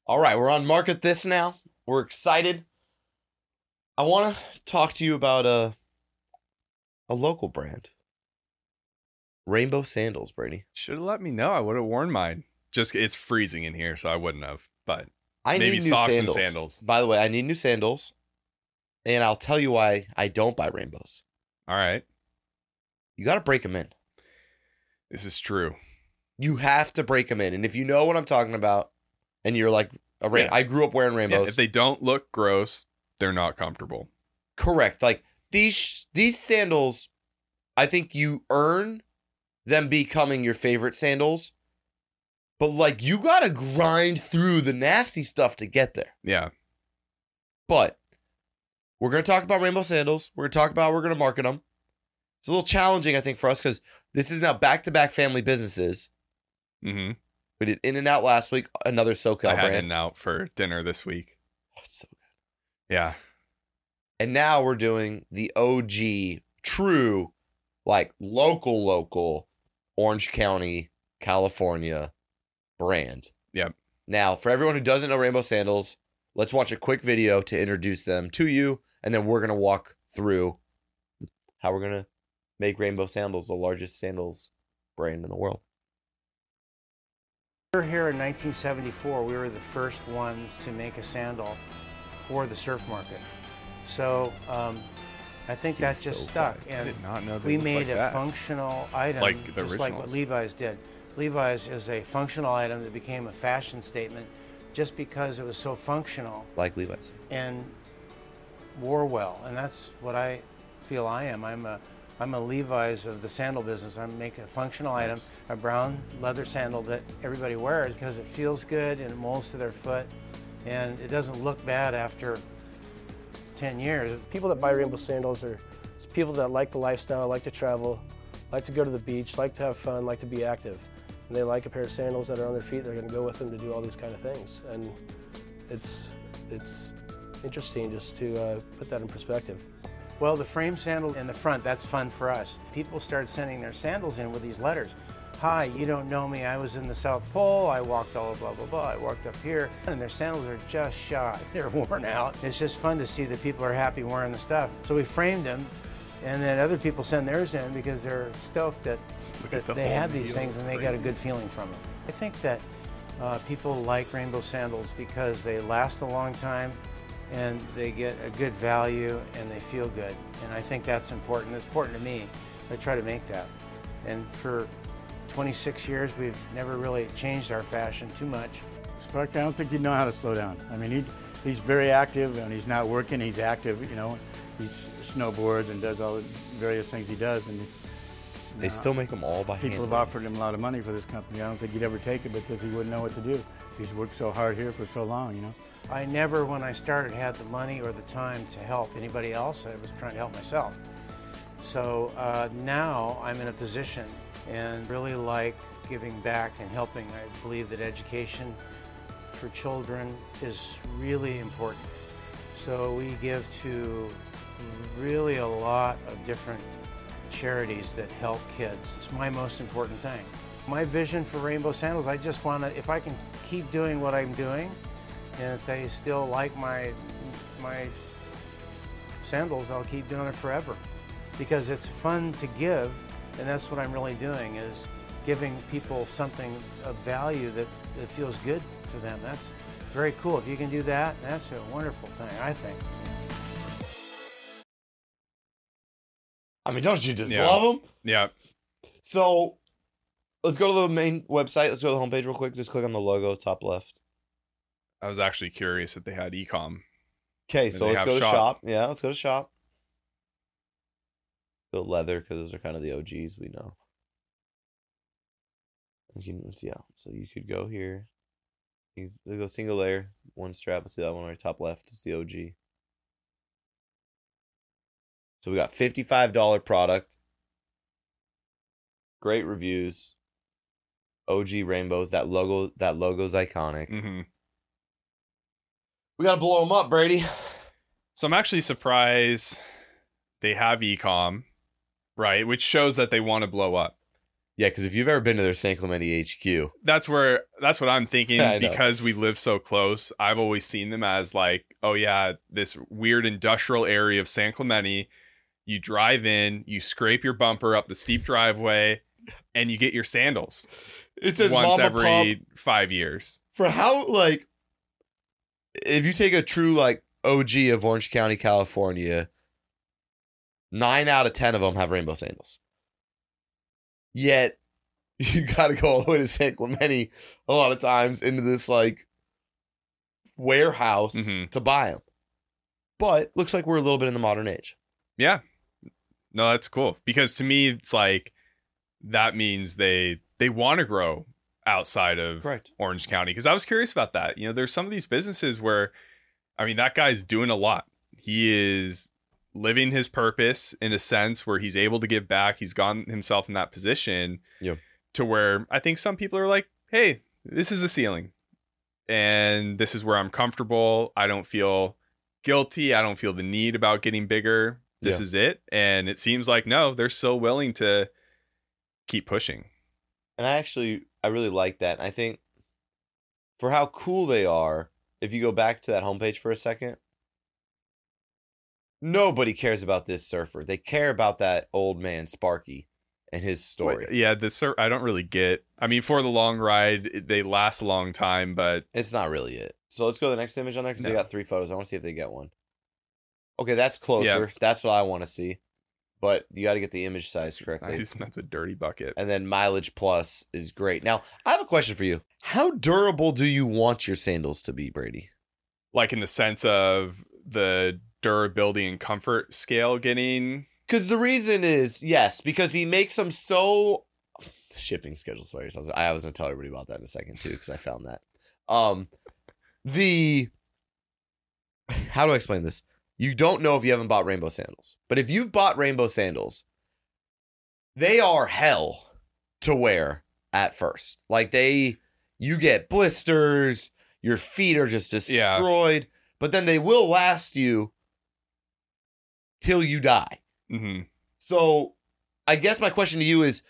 All right, we're on Market This now. We're excited. I want to talk to you about a local brand, Rainbow Sandals, Brady. Should have let me know. I would have worn mine. Just, it's freezing in here, so I wouldn't have, but... Maybe need new socks and sandals. By the way, I need new sandals, and I'll tell you why I don't buy Rainbows. All right. You got to break them in. This is true. You have to break them in, and if you know what I'm talking about, and you're like, I grew up wearing Rainbows. Yeah, if they don't look gross, they're not comfortable. Correct. Like, these sandals I think you earn them becoming your favorite sandals. But, like, you got to grind through the nasty stuff to get there. Yeah. But we're going to talk about Rainbow Sandals. We're going to talk about, we're going to market them. It's a little challenging, I think, for us because this is now back-to-back family businesses. Mm-hmm. We did In-N-Out last week, another SoCal brand. I had In-N-Out for dinner this week. Oh, it's so good. Yeah. And now we're doing the OG, true, like, local Orange County, California brand. Yep. Now, for everyone who doesn't know Rainbow Sandals, let's watch a quick video to introduce them to you, and then we're going to walk through how we're going to make Rainbow Sandals the largest sandals brand in the world. We were here in 1974. We were the first ones to make a sandal for the surf market. So I think that just stuck. And I did not know we made a functional item, just like what Levi's did. Levi's is a functional item that became a fashion statement just because it was so functional. Like Levi's. And wore well. And that's what I feel I am. I'm a Levi's of the sandal business. I make a functional item, a brown leather sandal that everybody wears because it feels good and it molds to their foot. And it doesn't look bad after 10 years. People that buy Rainbow Sandals are people that like the lifestyle, like to travel, like to go to the beach, like to have fun, like to be active. And they like a pair of sandals that are on their feet. They're going to go with them to do all these kind of things. And it's interesting just to put that in perspective. Well, the frame sandals in the front, that's fun for us. People start sending their sandals in with these letters. Hi, you don't know me. I was in the South Pole. I walked all blah, blah, blah. I walked up here. And their sandals are just shot. They're worn out. It's just fun to see that people are happy wearing the stuff. So we framed them. And then other people send theirs in because they're stoked that they have these things and they got a good feeling from it. I think that people like Rainbow Sandals because they last a long time and they get a good value and they feel good. And I think that's important. It's important to me. I try to make that. And for 26 years, we've never really changed our fashion too much. Sparky, I don't think he'd know how to slow down. I mean, he's very active and he's not working. He's active, you know. He's snowboards and does all the various things he does, and they still make them all by hand. People have offered him a lot of money for this company. I don't think he'd ever take it because he wouldn't know what to do. He's worked so hard here for so long, you know. I never, when I started, had the money or the time to help anybody else. I was trying to help myself. So now I'm in a position and really like giving back and helping. I believe that education for children is really important. So we give to really a lot of different charities that help kids. It's my most important thing. My vision for Rainbow Sandals, I just want to, if I can keep doing what I'm doing, and if they still like my sandals, I'll keep doing it forever. Because it's fun to give, and that's what I'm really doing, is giving people something of value that feels good to them. That's very cool. If you can do that, that's a wonderful thing, I think. I mean, don't you just love them? Yeah. So let's go to the main website. Let's go to the homepage real quick. Just click on the logo, top left. I was actually curious if they had e-com. Okay, so let's go to shop. Yeah, let's go to shop. Go leather, because those are kind of the OGs we know. Yeah, so you could go here. You go single layer, one strap. Let's see that one right top left. It's the OG. So we got $55 product, great reviews, OG Rainbows. That logo's iconic. Mm-hmm. We got to blow them up, Brady. So I'm actually surprised they have e-com, right? Which shows that they want to blow up. Yeah, because if you've ever been to their San Clemente HQ, that's what I'm thinking. Because we live so close, I've always seen them as like, oh yeah, this weird industrial area of San Clemente. You drive in, you scrape your bumper up the steep driveway, and you get your sandals. It says once every 5 years. For how, like, if you take a true, like, OG of Orange County, California, 9 out of 10 of them have Rainbow Sandals. Yet, you got to go all the way to San Clemente a lot of times into this, like, warehouse to buy them. But looks like we're a little bit in the modern age. Yeah. No, that's cool. Because to me, it's like, that means they want to grow outside of right. Orange County. Because I was curious about that. You know, there's some of these businesses where, I mean, that guy's doing a lot. He is living his purpose in a sense where he's able to give back. He's gotten himself in that position yep. to where I think some people are like, hey, this is the ceiling. And this is where I'm comfortable. I don't feel guilty. I don't feel the need about getting bigger. This yeah. is it. And it seems like, no, they're so willing to keep pushing. And I really like that. I think for how cool they are, if you go back to that homepage for a second, nobody cares about this surfer. They care about that old man, Sparky, and his story. Yeah, I don't really get. I mean, for the long ride, they last a long time, but it's not really it. So let's go to the next image on there because they got three photos. I want to see if they get one. Okay, that's closer. Yeah. That's what I want to see. But you got to get the image size correctly. That's a dirty bucket. And then mileage plus is great. Now, I have a question for you. How durable do you want your sandals to be, Brady? Like in the sense of the durability and comfort scale getting? Because the reason is, yes, because he makes them so... Shipping schedule's hilarious. I was going to tell everybody about that in a second, too, because I found that. How do I explain this? You don't know if you haven't bought Rainbow Sandals. But if you've bought Rainbow Sandals, they are hell to wear at first. Like you get blisters, your feet are just destroyed, but then they will last you till you die. Mm-hmm. So I guess my question to you is,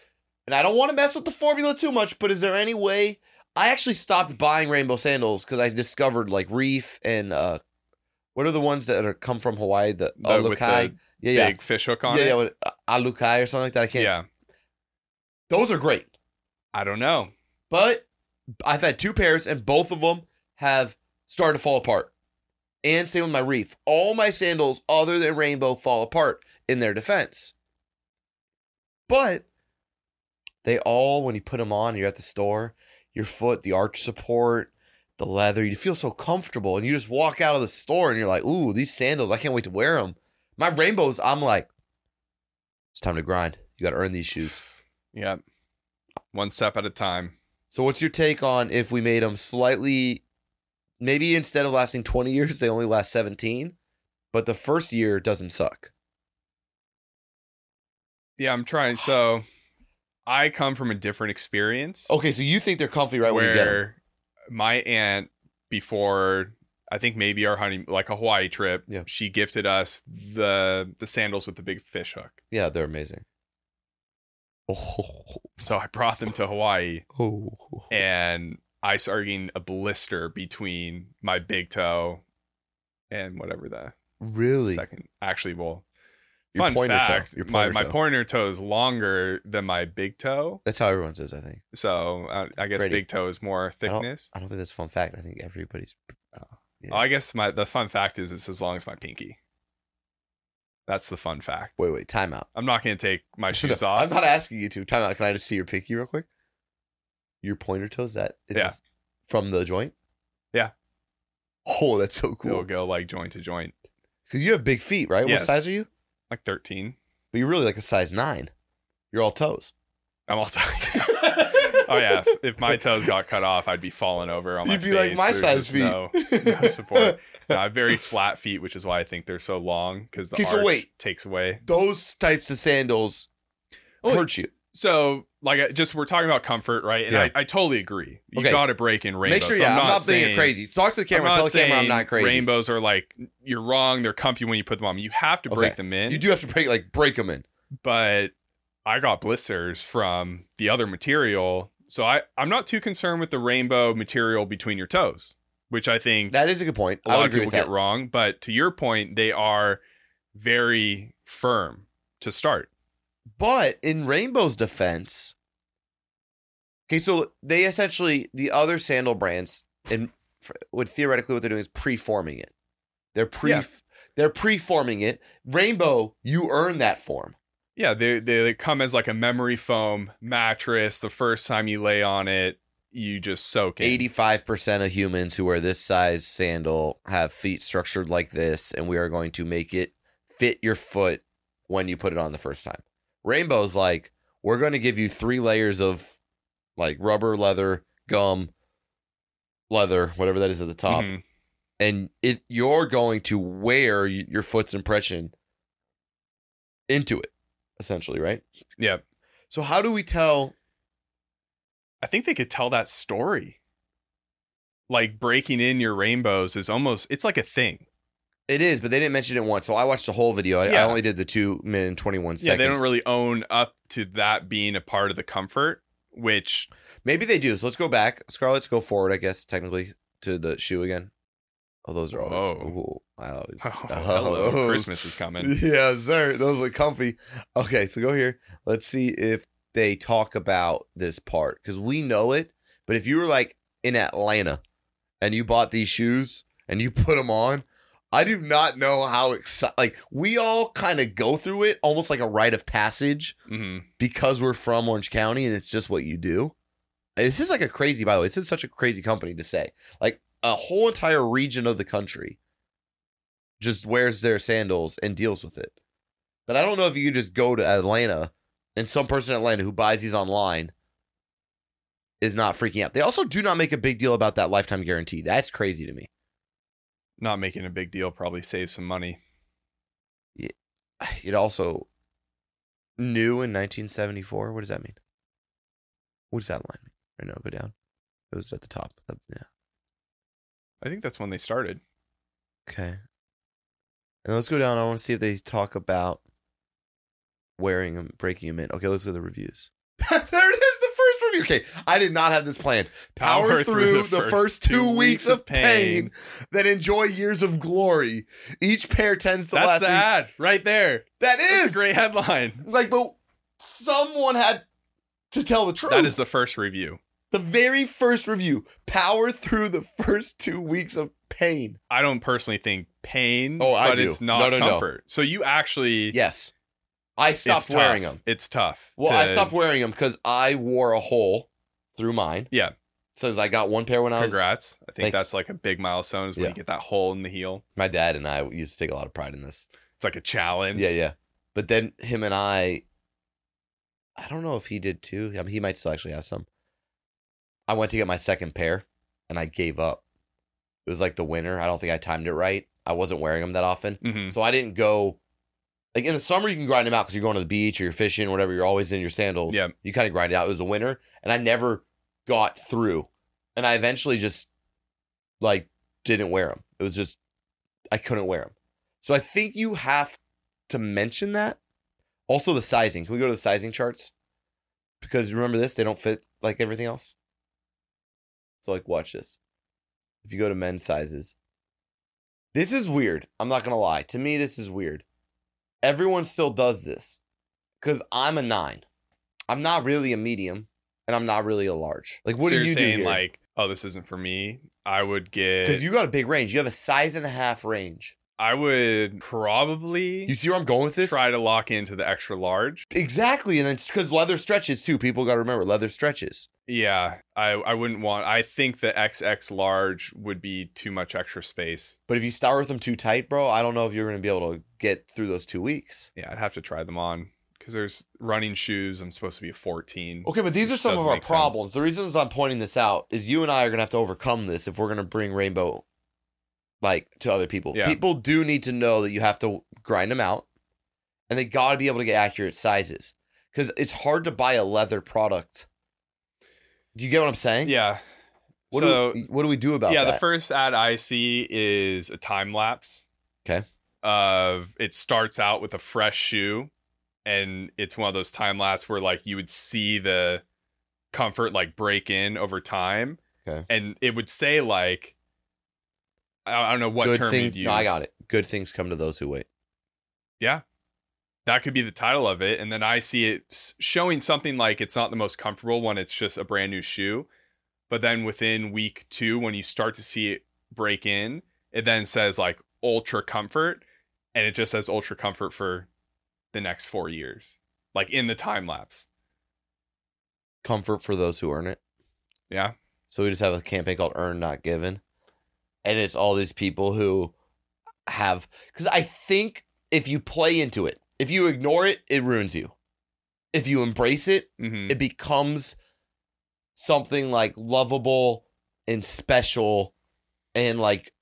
and I don't want to mess with the formula too much, but is there any way? I actually stopped buying Rainbow Sandals because I discovered like Reef and what are the ones that come from Hawaii? The Olukai. With the big fish hook on it? Yeah, Olukai or something like that. I can't see. Those are great. I don't know. But I've had two pairs, and both of them have started to fall apart. And same with my Reef. All my sandals, other than Rainbow, fall apart in their defense. But they all, when you put them on, you're at the store, your foot, the arch support, the leather, you feel so comfortable, and you just walk out of the store and you're like, ooh, these sandals, I can't wait to wear them. My Rainbows, I'm like, it's time to grind. You got to earn these shoes. Yeah. One step at a time. So what's your take on if we made them slightly, maybe instead of lasting 20 years, they only last 17, but the first year doesn't suck? Yeah, I'm trying. So I come from a different experience. Okay, so you think they're comfy when you get them. My aunt, before I think maybe our honeymoon, like a Hawaii trip, she gifted us the sandals with the big fish hook. Yeah, they're amazing. Oh, so I brought them to Hawaii, and I started getting a blister between my big toe and whatever the second. Actually, well, your fun pointer fact, toe. Your pointer my toe. Pointer toe is longer than my big toe. That's how everyone says, I think. So I guess Brady, big toe is more thickness. I don't think that's a fun fact. I think everybody's. Oh, I guess the fun fact is it's as long as my pinky. That's the fun fact. Wait, time out. I'm not going to take my shoes off. I'm not asking you to. Time out. Can I just see your pinky real quick? Your pointer toe is from the joint? Yeah. Oh, that's so cool. It'll go like joint to joint. Because you have big feet, right? Yes. What size are you? Like 13, but you're really like a size 9. You're all toes. I'm all toes. Oh yeah, if my toes got cut off, I'd be falling over on my face. You'd be like my size feet. No support. No, I have very flat feet, which is why I think they're so long because the arch takes away. Those types of sandals hurt you. So like, just we're talking about comfort, right? And I totally agree. You got to break in Rainbows. Make sure, I'm not being crazy. Talk to the camera. Tell the camera I'm not crazy. Rainbows are like, you're wrong. They're comfy when you put them on. You have to break them in. You do have to break them in. But I got blisters from the other material. So I'm not too concerned with the Rainbow material between your toes, which I think. That is a good point. A lot of people get wrong. But to your point, they are very firm to start. But in Rainbow's defense, okay, so they essentially, the other sandal brands, and would theoretically what they're doing is preforming it. They're preforming it. Rainbow, you earn that form. Yeah, they come as like a memory foam mattress. The first time you lay on it, you just soak in. 85% of humans who wear this size sandal have feet structured like this, and we are going to make it fit your foot when you put it on the first time. Rainbow's like, we're going to give you 3 layers of like rubber, leather, gum, leather, whatever that is at the top. Mm-hmm. And you're going to wear your foot's impression into it, essentially, right? Yeah. So how do we tell? I think they could tell that story. Like breaking in your rainbows is almost, it's like a thing. It is, but they didn't mention it once. So I watched the whole video. Yeah. I only did the 2 minutes and 21 seconds. Yeah, they don't really own up to that being a part of the comfort, which maybe they do. So let's go back. Scarlett's go forward, I guess, technically, to the shoe again. Oh, those are always. Oh, ooh, I always. Hello. Christmas is coming. Yeah, sir. Those look comfy. Okay, so go here. Let's see if they talk about this part because we know it. But if you were like in Atlanta and you bought these shoes and you put them on, I do not know how excited. Like we all kind of go through it almost like a rite of passage because we're from Orange County and it's just what you do. This is like a crazy. By the way, this is such a crazy company to say like. A whole entire region of the country just wears their sandals and deals with it. But I don't know if you could just go to Atlanta and some person in Atlanta who buys these online is not freaking out. They also do not make a big deal about that lifetime guarantee. That's crazy to me. Not making a big deal probably saves some money. It also new in 1974. What does that mean? What does that line mean? Right now, go down. It was at the top. Yeah. I think that's when they started. Okay. And let's go down. I want to see if they talk about wearing them, breaking them in. Okay, let's look at the reviews. There it is, the first review. Okay, I did not have this planned. Power through the first 2 weeks of pain, then enjoy years of glory. Each pair tends to last. That's the ad right there. That is. That's a great headline. Like, but someone had to tell the truth. That is the first review. The very first review, power through the first 2 weeks of pain. I don't personally think pain, but do. It's not comfort. No. So you actually... Yes. I stopped wearing them. It's tough. Well, I stopped wearing them because I wore a hole through mine. Yeah. Says I got one pair when I was... Congrats. I think that's like a big milestone is when you get that hole in the heel. My dad and I used to take a lot of pride in this. It's like a challenge. Yeah, yeah. But then him and I don't know if he did too. I mean, he might still actually have some. I went to get my second pair, and I gave up. It was like the winter. I don't think I timed it right. I wasn't wearing them that often. Mm-hmm. So I didn't go. Like, in the summer, you can grind them out because you're going to the beach or you're fishing or whatever. You're always in your sandals. Yeah. You kind of grind it out. It was the winter, and I never got through. And I eventually just, like, didn't wear them. It was just, I couldn't wear them. So I think you have to mention that. Also, the sizing. Can we go to the sizing charts? Because remember this, they don't fit like everything else. So, like, watch this. If you go to men's sizes. This is weird. I'm not going to lie. To me, this is weird. Everyone still does this. Because I'm a 9. I'm not really a medium. And I'm not really a large. Like, what so do you saying, do here? Like, oh, this isn't for me. I would get... Because you got a big range. You have a 1.5 range. I would probably... You see where I'm going with this? Try to lock into the extra large. Exactly. And then, because leather stretches, too. People got to remember, leather stretches. Yeah, I wouldn't want... I think the XX large would be too much extra space. But if you start with them too tight, bro, I don't know if you're going to be able to get through those 2 weeks. Yeah, I'd have to try them on because there's running shoes. I'm supposed to be a 14. Okay, but these are some of our problems. Sense. The reasons I'm pointing this out is you and I are going to have to overcome this if we're going to bring Rainbow like to other people. Yeah. People do need to know that you have to grind them out and they got to be able to get accurate sizes because it's hard to buy a leather product. Do you get what I'm saying? Yeah. What do we do about that? Yeah, the first ad I see is a time lapse. Okay. Of it starts out with a fresh shoe, and it's one of those time lapse where like you would see the comfort like break in over time. Okay. And it would say like, I don't know what good term things, you'd use. No, I got it. Good things come to those who wait. Yeah. That could be the title of it. And then I see it showing something like it's not the most comfortable one. It's just a brand new shoe. But then within week 2, when you start to see it break in, it then says like ultra comfort. And it just says ultra comfort for the next 4 years, like in the time lapse. Comfort for those who earn it. Yeah. So we just have a campaign called Earn Not Given. And it's all these people who have, because I think if you play into it, If you ignore it, it ruins you. If you embrace it, it becomes something like lovable and special. And like,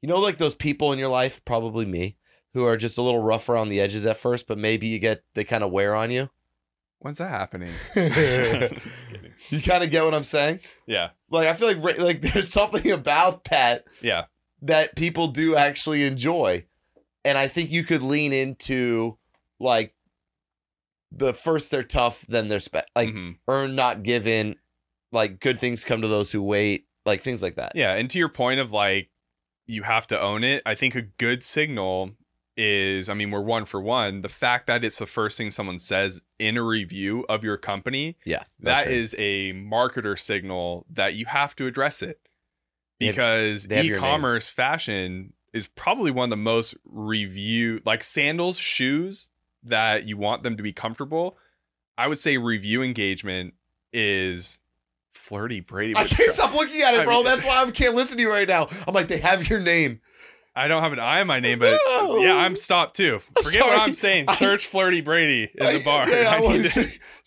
you know, like those people in your life, probably me, who are just a little rough around the edges at first, but maybe you get, they kind of wear on you. When's that happening? Just kidding. You kind of get what I'm saying? Yeah. Like, I feel like there's something about that. Yeah. That people do actually enjoy. And I think you could lean into like the first they're tough, then they're like earn, not given, like good things come to those who wait, like things like that. Yeah. And to your point of like, you have to own it. I think a good signal is, I mean, we're one for one. The fact that it's the first thing someone says in a review of your company. Yeah. That is a marketer signal that you have to address it, because e-commerce fashion is probably one of the most reviewed, like sandals, shoes that you want them to be comfortable. I would say review engagement is flirty Brady. I can't stop looking at it, bro. I mean, that's why I can't listen to you right now. I'm like, they have your name. I don't have an eye in my name, but no. Yeah, I'm stopped too. Forget what I'm saying. Search Flirty Brady in the bar. Yeah,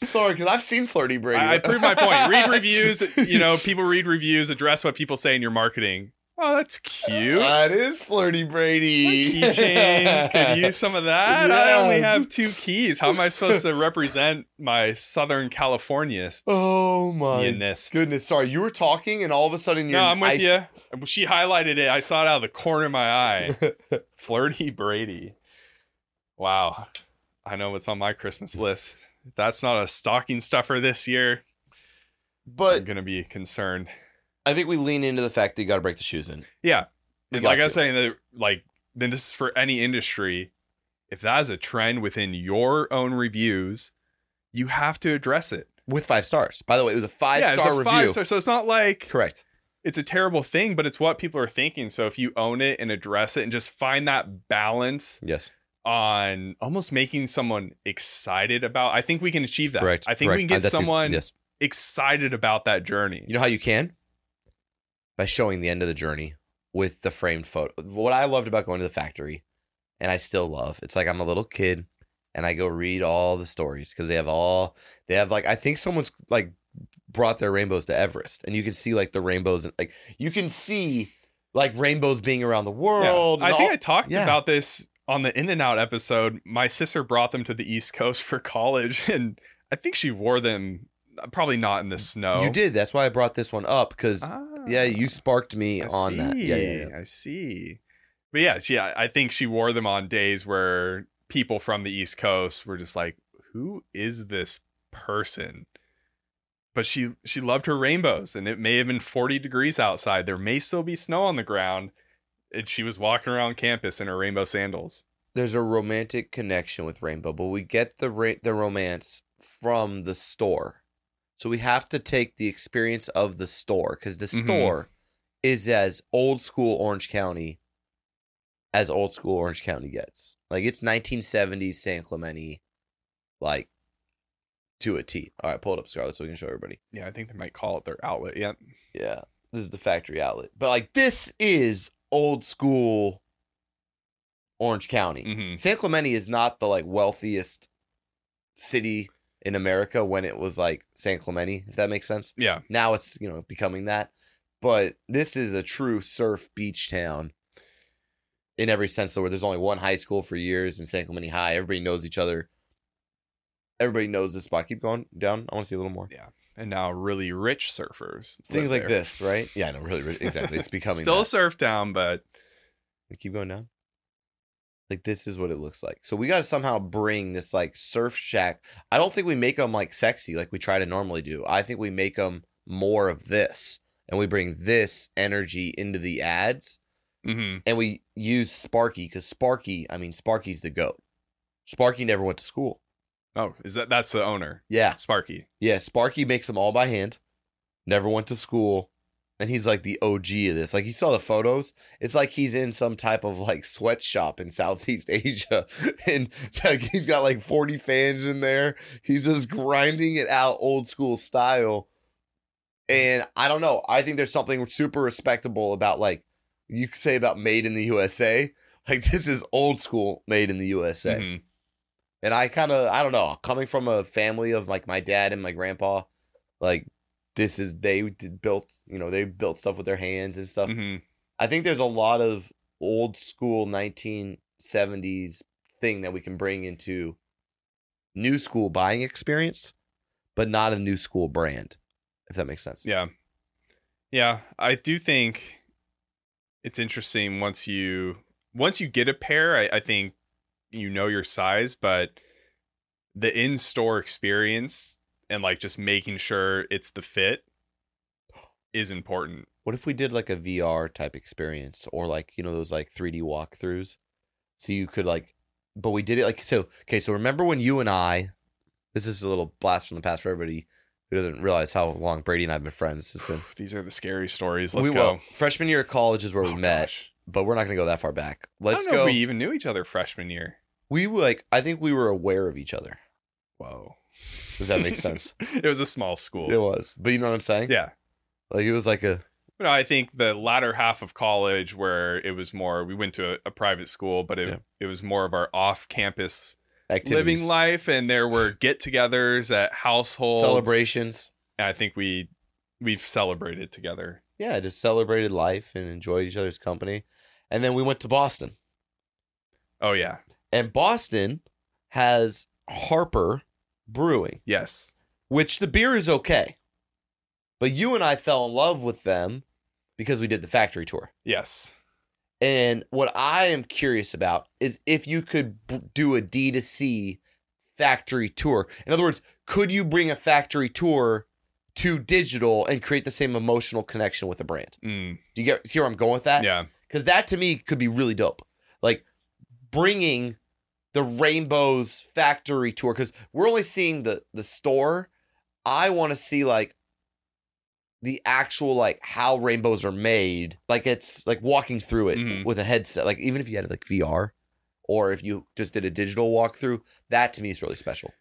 sorry, because I've seen Flirty Brady. I proved my point. Read reviews. You know, people read reviews. Address what people say in your marketing. Oh, that's cute. That is Flirty Brady. My keychain. Could use some of that. Yeah. I only have 2 keys. How am I supposed to represent my Southern California-ness? Oh, my goodness. Sorry, you were talking and all of a sudden you're... No, I'm with you. She highlighted it. I saw it out of the corner of my eye. Flirty Brady. Wow. I know what's on my Christmas list. That's not a stocking stuffer this year. But I'm going to be concerned. I think we lean into the fact that you got to break the shoes in. Yeah. And like I was saying, that, like, then this is for any industry. If that is a trend within your own reviews, you have to address it. With 5 stars. By the way, it was a 5-star review. 5-star. So it's not like... Correct. It's a terrible thing, but it's what people are thinking. So if you own it and address it and just find that balance... Yes. On almost making someone excited about... I think we can achieve that. Correct. I think we can get someone excited about that journey. You know how you can? By showing the end of the journey with the framed photo. What I loved about going to the factory, and I still love, it's like I'm a little kid and I go read all the stories because they have like, I think someone's like brought their rainbows to Everest, and you can see like the rainbows, like you can see like rainbows being around the world. Yeah. I think I talked about this on the In-N-Out episode. My sister brought them to the East Coast for college, and I think she wore them. Probably not in the snow. You did. That's why I brought this one up, because you sparked me on that. Yeah. I see. But yeah, I think she wore them on days where people from the East Coast were just like, "Who is this person?" But she loved her rainbows, and it may have been 40 degrees outside. There may still be snow on the ground, and she was walking around campus in her rainbow sandals. There's a romantic connection with rainbow, but we get the romance from the store. So we have to take the experience of the store, because the store is as old school Orange County as old school Orange County gets. Like, it's 1970s San Clemente, like, to a T. All right, pull it up, Scarlett, so we can show everybody. Yeah, I think they might call it their outlet. Yep. Yeah, this is the factory outlet. But, like, this is old school Orange County. Mm-hmm. San Clemente is not the, like, wealthiest city in America when it was like San Clemente, if that makes sense. Yeah. Now it's, you know, becoming that. But this is a true surf beach town in every sense of the word. There's only one high school for years in San Clemente High. Everybody knows each other. Everybody knows this spot. Keep going down. I want to see a little more. Yeah. And now really rich surfers. Things like this, right? Yeah, no, really rich. Exactly. It's becoming still a surf town, but we keep going down. Like, this is what it looks like. So we got to somehow bring this, like, surf shack. I don't think we make them, like, sexy like we try to normally do. I think we make them more of this. And we bring this energy into the ads. Mm-hmm. And we use Sparky, because Sparky's the GOAT. Sparky never went to school. Oh, is that's the owner? Yeah. Sparky. Yeah, Sparky makes them all by hand. Never went to school. And he's like the OG of this. Like, he saw the photos. It's like he's in some type of like sweatshop in Southeast Asia. And it's like he's got like 40 fans in there. He's just grinding it out old school style. And I don't know. I think there's something super respectable about, like, you could say about made in the USA. Like, this is old school made in the USA. Mm-hmm. And I kind of, I don't know, coming from a family of like my dad and my grandpa, like this is, they built, you know, they built stuff with their hands and stuff. Mm-hmm. I think there's a lot of old school 1970s thing that we can bring into new school buying experience, but not a new school brand, if that makes sense. Yeah. Yeah. I do think it's interesting once you get a pair, I think, you know, your size, but the in-store experience and like just making sure it's the fit is important. What if we did like a VR type experience or like, you know, those like 3D walkthroughs? So you could like, but we did it like, so, okay. So remember when you and I, this is a little blast from the past for everybody who doesn't realize how long Brady and I have been friends. It's been, these are the scary stories. Let's go. Freshman year of college is where we met, but we're not going to go that far back. Let's go. I don't know if we even knew each other freshman year. We like, I think we were aware of each other. Whoa. Does that make sense? It was a small school. It was. But you know what I'm saying? Yeah. Like it was like a. No, I think the latter half of college where it was more, we went to a private school, but it was more of our off-campus activities, living life. And there were get-togethers at households. Celebrations. And I think we've celebrated together. Yeah, just celebrated life and enjoyed each other's company. And then we went to Boston. Oh, yeah. And Boston has Harper Brewing. Yes. Which the beer is okay. But you and I fell in love with them because we did the factory tour. Yes. And what I am curious about is if you could do a D2C factory tour. In other words, could you bring a factory tour to digital and create the same emotional connection with a brand? Mm. Do you see where I'm going with that? Yeah. Because that to me could be really dope. Like bringing the Rainbow's factory tour, because we're only seeing the store. I want to see like the actual like how rainbows are made. Like it's like walking through it with a headset. Like even if you had like VR or if you just did a digital walkthrough, that to me is really special.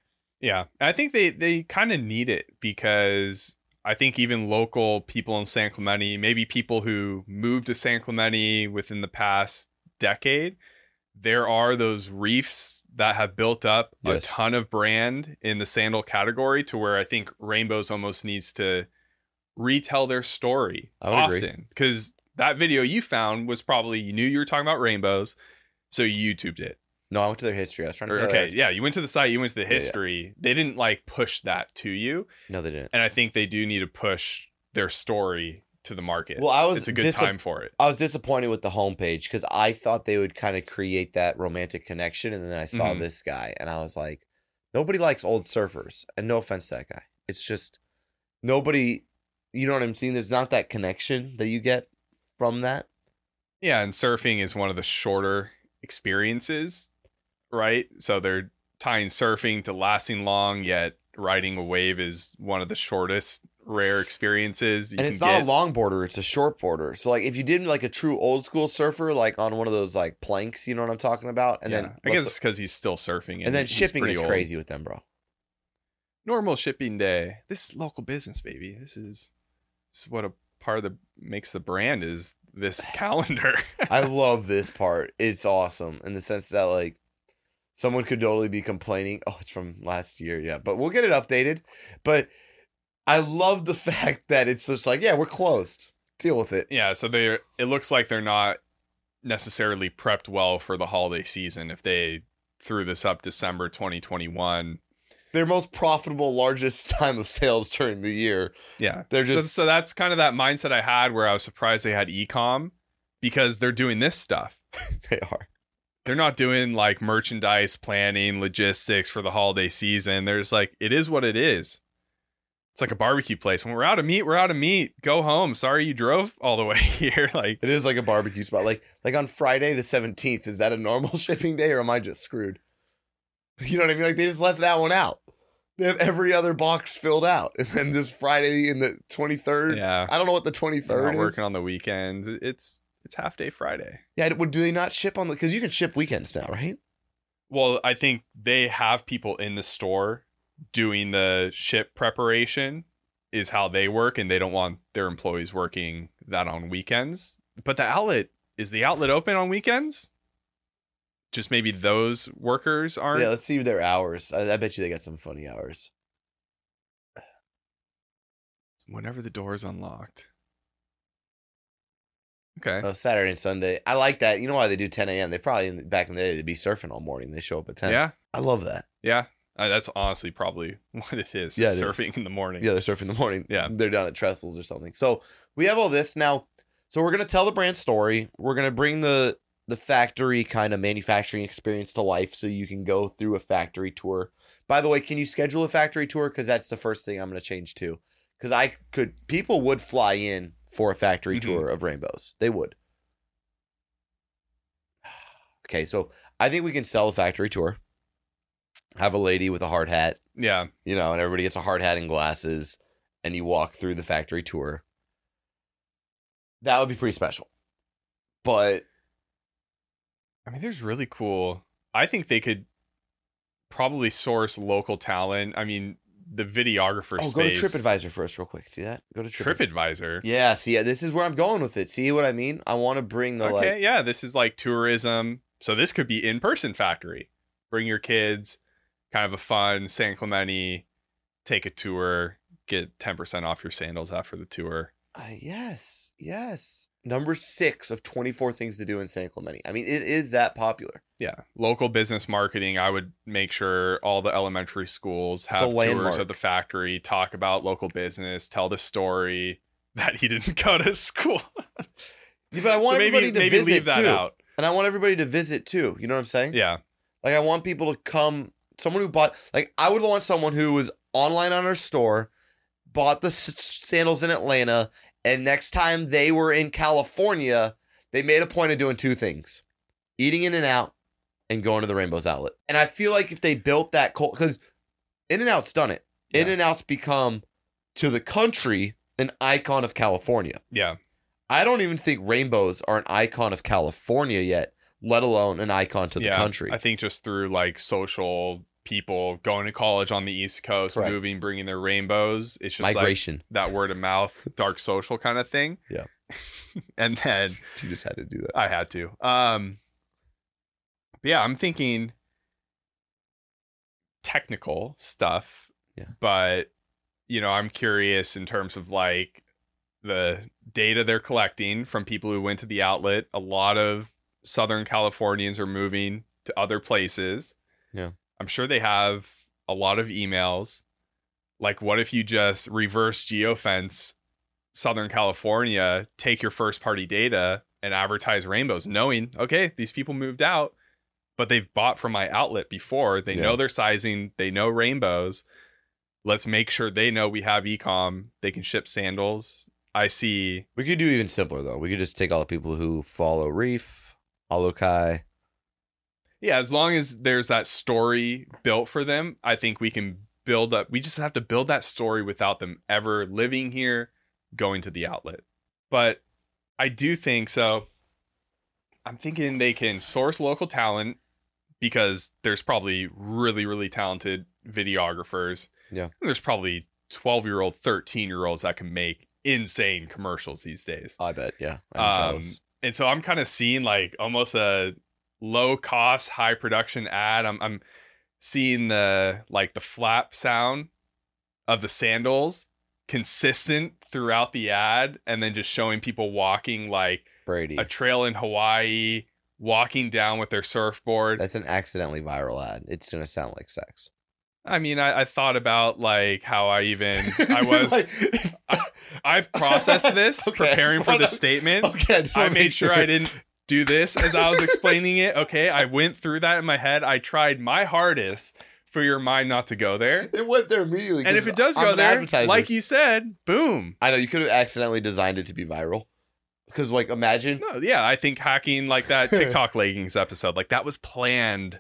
Yeah, I think they kind of need it because I think even local people in San Clemente, maybe people who moved to San Clemente within the past decade, there are those reefs that have built up a ton of brand in the sandal category to where I think Rainbows almost needs to retell their story often. Because that video you found was probably, you knew you were talking about Rainbows, so you YouTubed it. No, I went to their history. I was trying to say okay, yeah, you went to the site, you went to the history. Yeah. They didn't like push that to you. No, they didn't. And I think they do need to push their story to the market. Well, it's a good time for it. I was disappointed with the homepage because I thought they would kind of create that romantic connection. And then I saw this guy and I was like, nobody likes old surfers. And no offense to that guy. It's just nobody, you know what I'm saying? There's not that connection that you get from that. Yeah. And surfing is one of the shorter experiences. Right. So they're tying surfing to lasting long, yet riding a wave is one of the shortest rare experiences. And it's not a longboarder, it's a shortboarder. So like if you did like a true old school surfer, like on one of those like planks, you know what I'm talking about? And then I guess it's because he's still surfing. And then shipping is crazy with them, bro. Normal shipping day. This is local business, baby. This is what a part of the makes the brand is this calendar. I love this part. It's awesome in the sense that like someone could totally be complaining. Oh, it's from last year. Yeah, but we'll get it updated. But I love the fact that it's just like, yeah, we're closed. Deal with it. Yeah, so it looks like they're not necessarily prepped well for the holiday season. If they threw this up December 2021. Their most profitable, largest time of sales during the year. Yeah. They're just so that's kind of that mindset I had where I was surprised they had e-com because they're doing this stuff. They are. They're not doing like merchandise planning, logistics for the holiday season. They're just like, it is what it is. It's like a barbecue place. When we're out of meat, we're out of meat. Go home. Sorry you drove all the way here. Like it is like a barbecue spot. Like on Friday the 17th, is that a normal shipping day or am I just screwed? You know what I mean? Like they just left that one out. They have every other box filled out. And then this Friday in the 23rd. Yeah. I don't know what the 23rd is. We're working on the weekends. It's half day Friday. Yeah. Well, do they not ship on the, because you can ship weekends now, right? Well, I think they have people in the store doing the ship preparation is how they work. And they don't want their employees working that on weekends, but the outlet, is the outlet open on weekends? just maybe those workers aren't. Yeah, let's see their hours. I bet you they got some funny hours. Whenever the door is unlocked. Okay. Oh, Saturday and Sunday. I like that. You know why they do 10 a.m.? They probably, back in the day, they'd be surfing all morning. They show up at 10. Yeah. I love that. Yeah. That's honestly probably what it is. Yeah, surfing in the morning. Yeah, they're surfing in the morning. Yeah. They're down at Trestles or something. So we have all this now. So we're going to tell the brand story. We're going to bring the factory kind of manufacturing experience to life so you can go through a factory tour. By the way, can you schedule a factory tour? Because that's the first thing I'm going to change to. Because I could, people would fly in for a factory tour of Rainbows. They would. Okay, so I think we can sell a factory tour. Have a lady with a hard hat. Yeah. You know, and everybody gets a hard hat and glasses. And you walk through the factory tour. That would be pretty special. But. I mean, there's really cool. I think they could probably source local talent. I mean. The videographer space. Go to TripAdvisor first real quick. See that? Go to TripAdvisor. Yeah, see, this is where I'm going with it. See what I mean? I want to bring the yeah, this is like tourism. So this could be in-person factory. Bring your kids, kind of a fun San Clemente, take a tour, get 10% off your sandals after the tour. Yes, yes. Number 6 of 24 things to do in San Clemente. I mean, it is that popular. Yeah. Local business marketing. I would make sure all the elementary schools have tours of the factory, talk about local business, tell the story that he didn't go to school. Yeah, but I want everybody to visit, leave that out. And I want everybody to visit too. You know what I'm saying? Yeah. Like I want people to come. Someone who bought, like I would want someone who was online on our store, bought the sandals in Atlanta, and next time they were in California, they made a point of doing two things. Eating In-N-Out and going to the Rainbows outlet. And I feel like if they built that cult, because In-N-Out's done it. Yeah. In-N-Out's become, to the country, an icon of California. Yeah. I don't even think Rainbows are an icon of California yet, let alone an icon to the country. I think just through like social... people going to college on the East Coast, correct, moving, bringing their rainbows. It's just migration, like that word of mouth, dark social kind of thing. Yeah. And then you just had to do that. I had to. Yeah, I'm thinking technical stuff. Yeah. But you know, I'm curious in terms of like the data they're collecting from people who went to the outlet. A lot of Southern Californians are moving to other places. Yeah. I'm sure they have a lot of emails. Like, what if you just reverse geofence Southern California, take your first party data and advertise Rainbows, knowing, okay, these people moved out, but they've bought from my outlet before. They know their sizing. They know Rainbows. Let's make sure they know we have e-comm. They can ship sandals. I see. We could do even simpler, though. We could just take all the people who follow Reef, Olukai. Yeah, as long as there's that story built for them, I think we can build up. We just have to build that story without them ever living here, going to the outlet. But I do think so. I'm thinking they can source local talent because there's probably really, really talented videographers. Yeah. And there's probably 12-year-old, 13-year-olds that can make insane commercials these days. I bet. Yeah. And so I'm kind of seeing like almost a low cost, high production ad. I'm seeing the like the flap sound of the sandals consistent throughout the ad, and then just showing people walking like Brady, a trail in Hawaii, walking down with their surfboard. That's an accidentally viral ad. It's gonna sound like sex. I mean, I thought about like how I was like, I've processed this preparing for this statement. Okay, I made sure I didn't do this as I was explaining it. Okay, I went through that in my head. I tried my hardest for your mind not to go there. It went there immediately. And if it does go there, like you said, boom. I know you could have accidentally designed it to be viral. Because like imagine. No, yeah, I think hacking like that TikTok leggings episode, like that was planned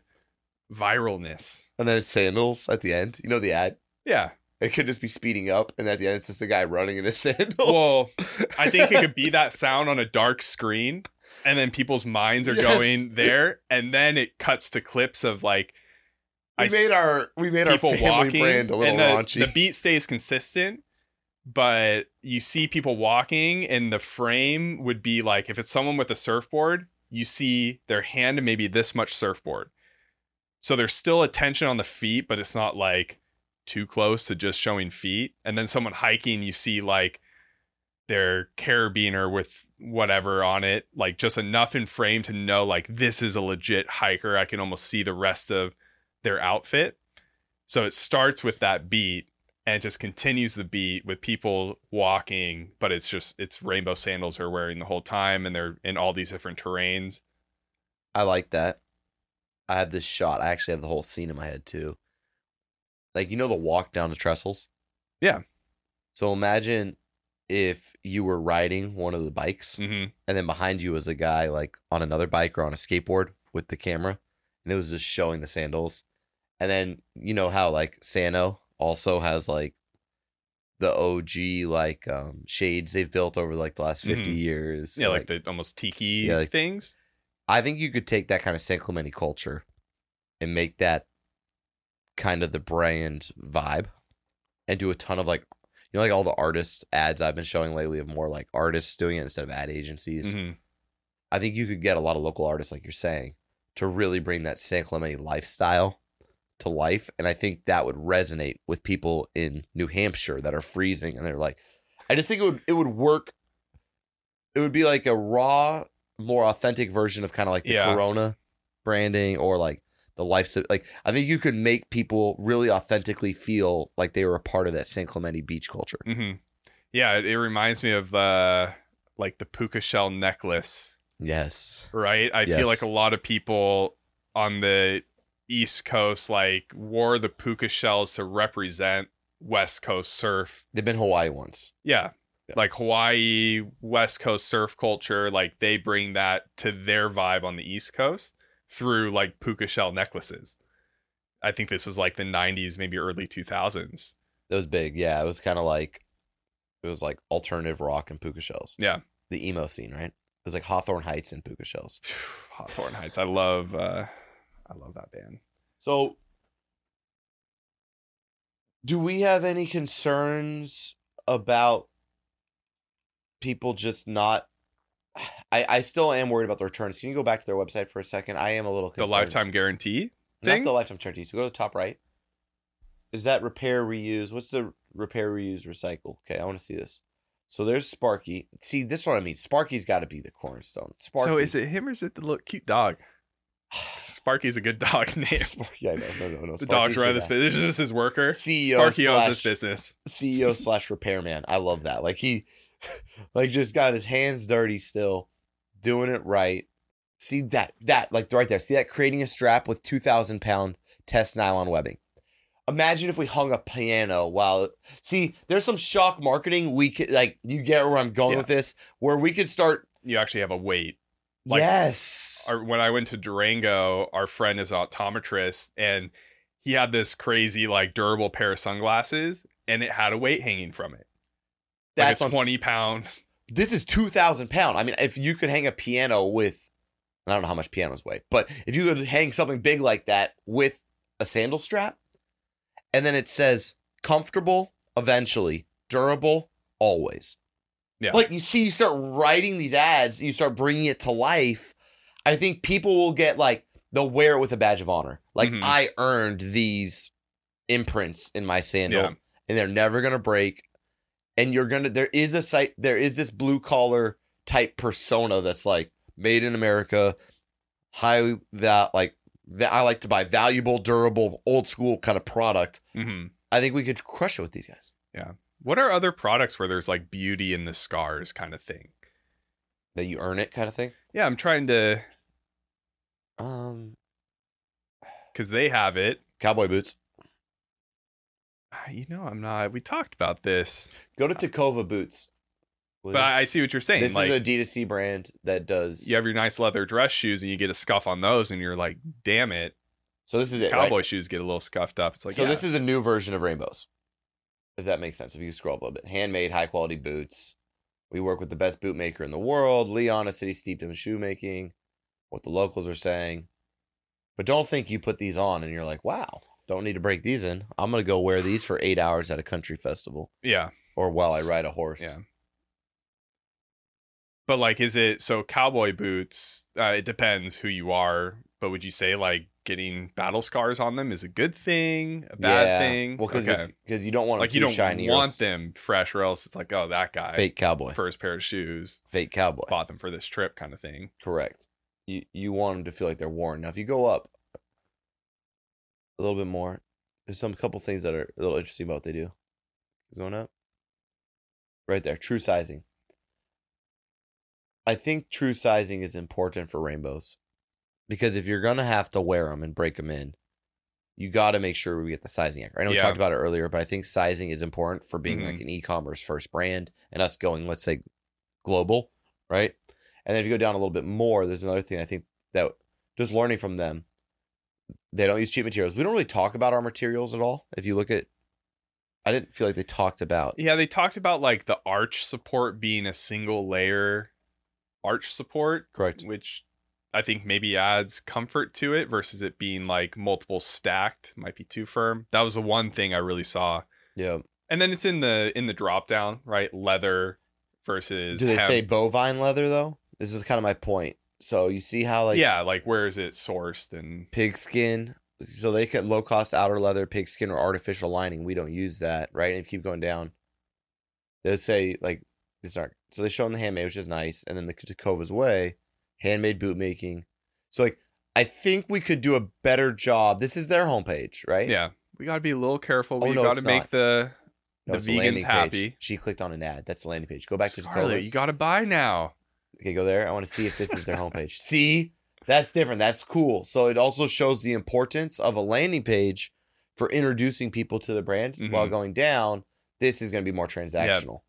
viralness. And then it's sandals at the end. You know the ad? Yeah. It could just be speeding up, and at the end, it's just the guy running in his sandals. Well, I think it could be that sound on a dark screen, and then people's minds are going there, and then it cuts to clips of like we made our family walking, brand a little raunchy. The beat stays consistent, but you see people walking, and the frame would be like if it's someone with a surfboard, you see their hand and maybe this much surfboard. So there's still a tension on the feet, but it's not like too close to just showing feet. And then someone hiking, you see like their carabiner with whatever on it, like just enough in frame to know like this is a legit hiker. I can almost see the rest of their outfit. So it starts with that beat and just continues the beat with people walking, but it's just, it's rainbow sandals they're wearing the whole time, and they're in all these different terrains. I like that. I have this shot. I actually have the whole scene in my head too. Like, you know, the walk down the trestles? Yeah. So imagine if you were riding one of the bikes, mm-hmm. and then behind you was a guy like on another bike or on a skateboard with the camera, and it was just showing the sandals. And then you know how like Sano also has like the OG like shades they've built over like the last 50 mm-hmm. years. Yeah, like the almost tiki things. I think you could take that kind of San Clemente culture and make that kind of the brand vibe, and do a ton of like, you know, like all the artist ads I've been showing lately of more like artists doing it instead of ad agencies. Mm-hmm. I think you could get a lot of local artists, like you're saying, to really bring that San Clemente lifestyle to life. And I think that would resonate with people in New Hampshire that are freezing. And they're like, I just think it would work. It would be like a raw, more authentic version of kind of like the Corona branding, or like the life. Like, I think you could make people really authentically feel like they were a part of that San Clemente beach culture. Mm-hmm. Yeah. It reminds me of like the Puka Shell necklace. Yes. Right. I feel like a lot of people on the East Coast like wore the Puka Shells to represent West Coast surf. They've been Hawaii once. Yeah. Like Hawaii, West Coast surf culture, like they bring that to their vibe on the East Coast through like puka shell necklaces. I think this was like the 90s, maybe early 2000s. It was big. Yeah. It was kind of like, it was like alternative rock and puka shells. Yeah. The emo scene, right? It was like Hawthorne Heights and puka shells. Hawthorne Heights. I love that band. So do we have any concerns about people just not? I still am worried about the returns. Can you go back to their website for a second? I am a little concerned. The lifetime guarantee thing? Not the lifetime guarantee. So go to the top right. Is that repair, reuse? What's the repair, reuse, recycle? Okay, I want to see this. So there's Sparky. See, this one, I mean, Sparky's got to be the cornerstone. Sparky. So is it him or is it the little cute dog? Sparky's a good dog name. Sparky, I know. No. The dogs run this business. This is just his worker. CEO Sparky owns this business. CEO / repairman. I love that. Like he... like just got his hands dirty still, doing it right. See that like right there. See that, creating a strap with 2,000-pound test nylon webbing. Imagine if we hung a piano while. See, there's some shock marketing we could, like, you get where I'm going with this, where we could start. You actually have a weight. Like, yes. When I went to Durango, our friend is an optometrist, and he had this crazy like durable pair of sunglasses, and it had a weight hanging from it. That's like a 20-pound. This is 2,000-pound. I mean, if you could hang a piano with, I don't know how much pianos weigh, but if you could hang something big like that with a sandal strap, and then it says comfortable, eventually, durable, always. Yeah. Like, you see, you start writing these ads, and you start bringing it to life. I think people will get, like, they'll wear it with a badge of honor. Like, mm-hmm. I earned these imprints in my sandal, and they're never going to break. And there is this blue collar type persona that's like made in America, I like to buy valuable, durable, old school kind of product. Mm-hmm. I think we could crush it with these guys. Yeah. What are other products where there's like beauty in the scars kind of thing? That you earn it kind of thing? Yeah. I'm trying to, cause they have it. Cowboy boots. You know, I'm not. We talked about this. Go to Tecova boots. But I see what you're saying. This is a D2C brand that does. You have your nice leather dress shoes, and you get a scuff on those, and you're like, damn it. So this is it. Cowboy shoes get a little scuffed up. It's like, so this is a new version of Rainbows, if that makes sense. If you scroll up a little bit, handmade, high quality boots. We work with the best boot maker in the world, Leon, a city steeped in shoemaking. What the locals are saying. But don't think you put these on and you're like, wow. Don't need to break these in. I'm going to go wear these for 8 hours at a country festival. Yeah. Or while I ride a horse. Yeah. But like, is it so cowboy boots? It depends who you are. But would you say like getting battle scars on them is a good thing, a bad thing? Well, because you don't want like you don't want them fresh, or else it's like, oh, that guy fake cowboy first pair of shoes, fake cowboy bought them for this trip kind of thing. Correct. You want them to feel like they're worn. Now, if you go up a little bit more, there's some couple things that are a little interesting about what they do. Going up, right there, true sizing. I think true sizing is important for rainbows, because if you're going to have to wear them and break them in, you got to make sure we get the sizing accurate. I know we talked about it earlier, but I think sizing is important for being like an e-commerce first brand and us going, let's say, global, right? And then if you go down a little bit more, there's another thing I think that just learning from them, they don't use cheap materials. We don't really talk about our materials at all. If you look at, I didn't feel like they talked about. Yeah, they talked about like the arch support being a single layer arch support, correct, which I think maybe adds comfort to it versus it being like multiple stacked, might be too firm. That was the one thing I really saw. Yeah. And then it's in the drop down, right? Leather versus hemp. Say bovine leather though? This is kind of my point. So you see how like where is it sourced and pigskin. So they could low cost outer leather, pigskin, or artificial lining. We don't use that, right? And if you keep going down, they'll say like it's not. So they show them the handmade, which is nice. And then the Tecovas way, handmade boot making. So like, I think we could do a better job. This is their homepage, right? Yeah. We got to be a little careful. We got to make the vegans happy. She clicked on an ad. That's the landing page. Go back to Tecovas. You got to buy now. Okay, go there. I want to see if this is their homepage. See? That's different. That's cool. So it also shows the importance of a landing page for introducing people to the brand. While going down, this is going to be more transactional. Yep.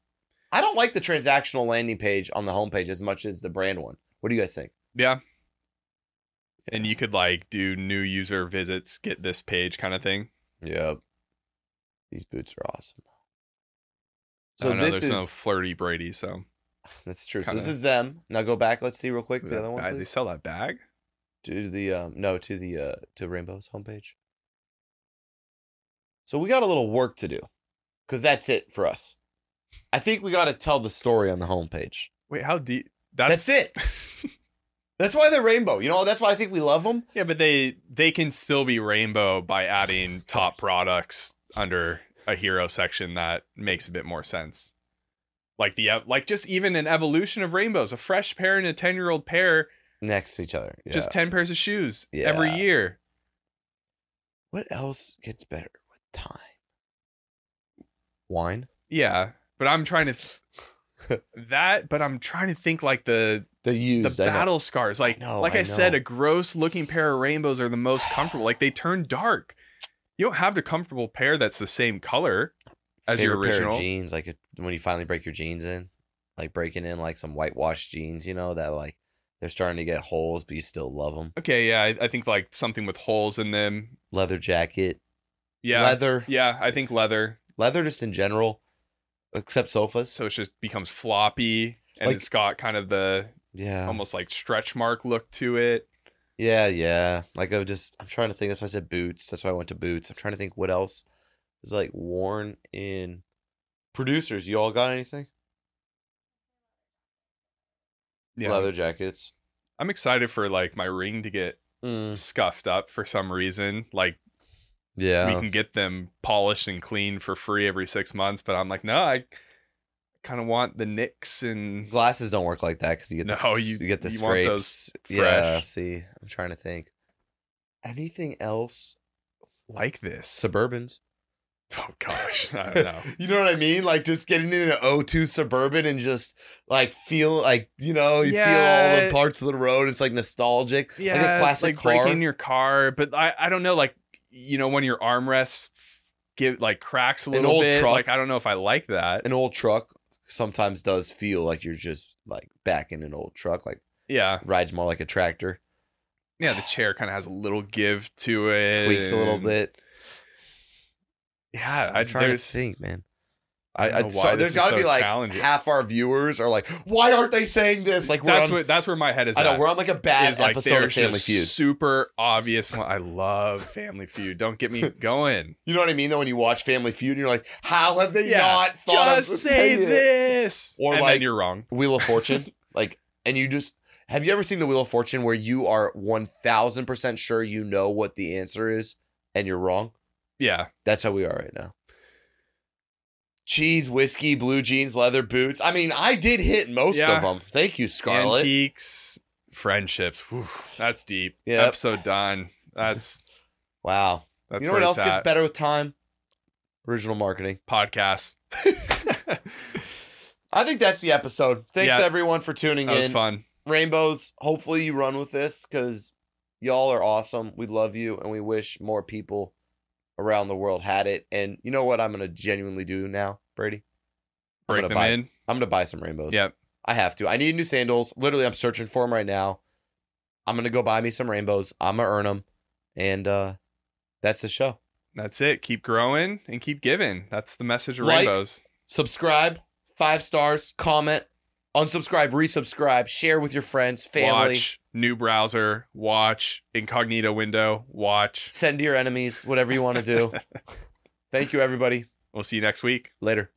I don't like the transactional landing page on the homepage as much as the brand one. What do you guys think? Yeah. And you could like do new user visits, get this page kind of thing. Yep. These boots are awesome. So there's no flirty Brady, so. That's true. So this is them. Now go back. Let's see real quick the other one. They sell that bag? To Rainbow's homepage. So we got a little work to do, because that's it for us. I think we got to tell the story on the homepage. Wait, how deep? That's it. That's why they're rainbow. You know, that's why I think we love them. Yeah, but they can still be rainbow by adding top products under a hero section that makes a bit more sense. Like just even an evolution of rainbows, a fresh pair and a 10-year-old pair next to each other. Yeah. Just 10 pairs of shoes every year. What else gets better with time? Wine? Yeah. But I'm trying to think like the battle scars. I said, a gross looking pair of rainbows are the most comfortable. Like they turn dark. You don't have the comfortable pair that's the same color as your original pair of jeans. Like when you finally break your jeans in, like breaking in like some whitewashed jeans, you know, that like they're starting to get holes, but you still love them. Okay, yeah, I think like something with holes in them. Leather jacket. Yeah, leather. Yeah, I think leather. Leather just in general. Except sofas. So it just becomes floppy, and like, it's got kind of the almost like stretch mark look to it. Yeah. Like I'm trying to think. That's why I said boots. That's why I went to boots. I'm trying to think what else is like worn in. Producers, you all got anything? Yeah. Leather jackets. I'm excited for like my ring to get scuffed up for some reason. Like, yeah, we can get them polished and clean for free every 6 months, but I'm like, no, I kind of want the nicks and glasses don't work like that because you get you get the scrapes. Want those fresh. Yeah, see, I'm trying to think. Anything else like this? Suburbans. Oh gosh, I don't know. You know what I mean? Like just getting in an O2 Suburban and just like feel like, you know, you feel all the parts of the road. It's like nostalgic. Yeah, like a classic like car. Breaking your car, but I don't know, like. You know, when your armrest give like cracks a little bit, truck, like I don't know if I like that. An old truck sometimes does feel like you're just like back in an old truck, like rides more like a tractor. Yeah, the chair kind of has a little give to it, squeaks a little bit. Yeah, I'm trying to think, man. I there's got to be like half our viewers are like, why aren't they saying this? Like that's where my head is. I know we're on like a bad episode of Family Feud. Super obvious one. I love Family Feud. Don't get me going. You know what I mean though? When you watch Family Feud, you're like, how have they not thought of this? Or and like then you're wrong. Wheel of Fortune. Like, and you just, have you ever seen the Wheel of Fortune where you are 1000% sure you know what the answer is and you're wrong? Yeah. That's how we are right now. Cheese, whiskey, blue jeans, leather boots. I mean, I did hit most of them. Thank you, Scarlett. Antiques, friendships. Whew, that's deep. Yep. Episode done. That's wow. That's, you know what else gets better with time? Original marketing. Podcasts. I think that's the episode. Thanks everyone for tuning in. That was fun. Rainbows, hopefully you run with this because y'all are awesome. We love you and we wish more people around the world had it. And you know what I'm going to genuinely do now, Brady? I'm going to buy some rainbows. Yep. I have to. I need new sandals. Literally, I'm searching for them right now. I'm going to go buy me some rainbows. I'm going to earn them. And that's the show. That's it. Keep growing and keep giving. That's the message of rainbows. Subscribe, 5 stars, comment, unsubscribe, resubscribe, share with your friends, family. Watch new browser, watch incognito window, watch. Send to your enemies, whatever you want to do. Thank you, everybody. We'll see you next week. Later.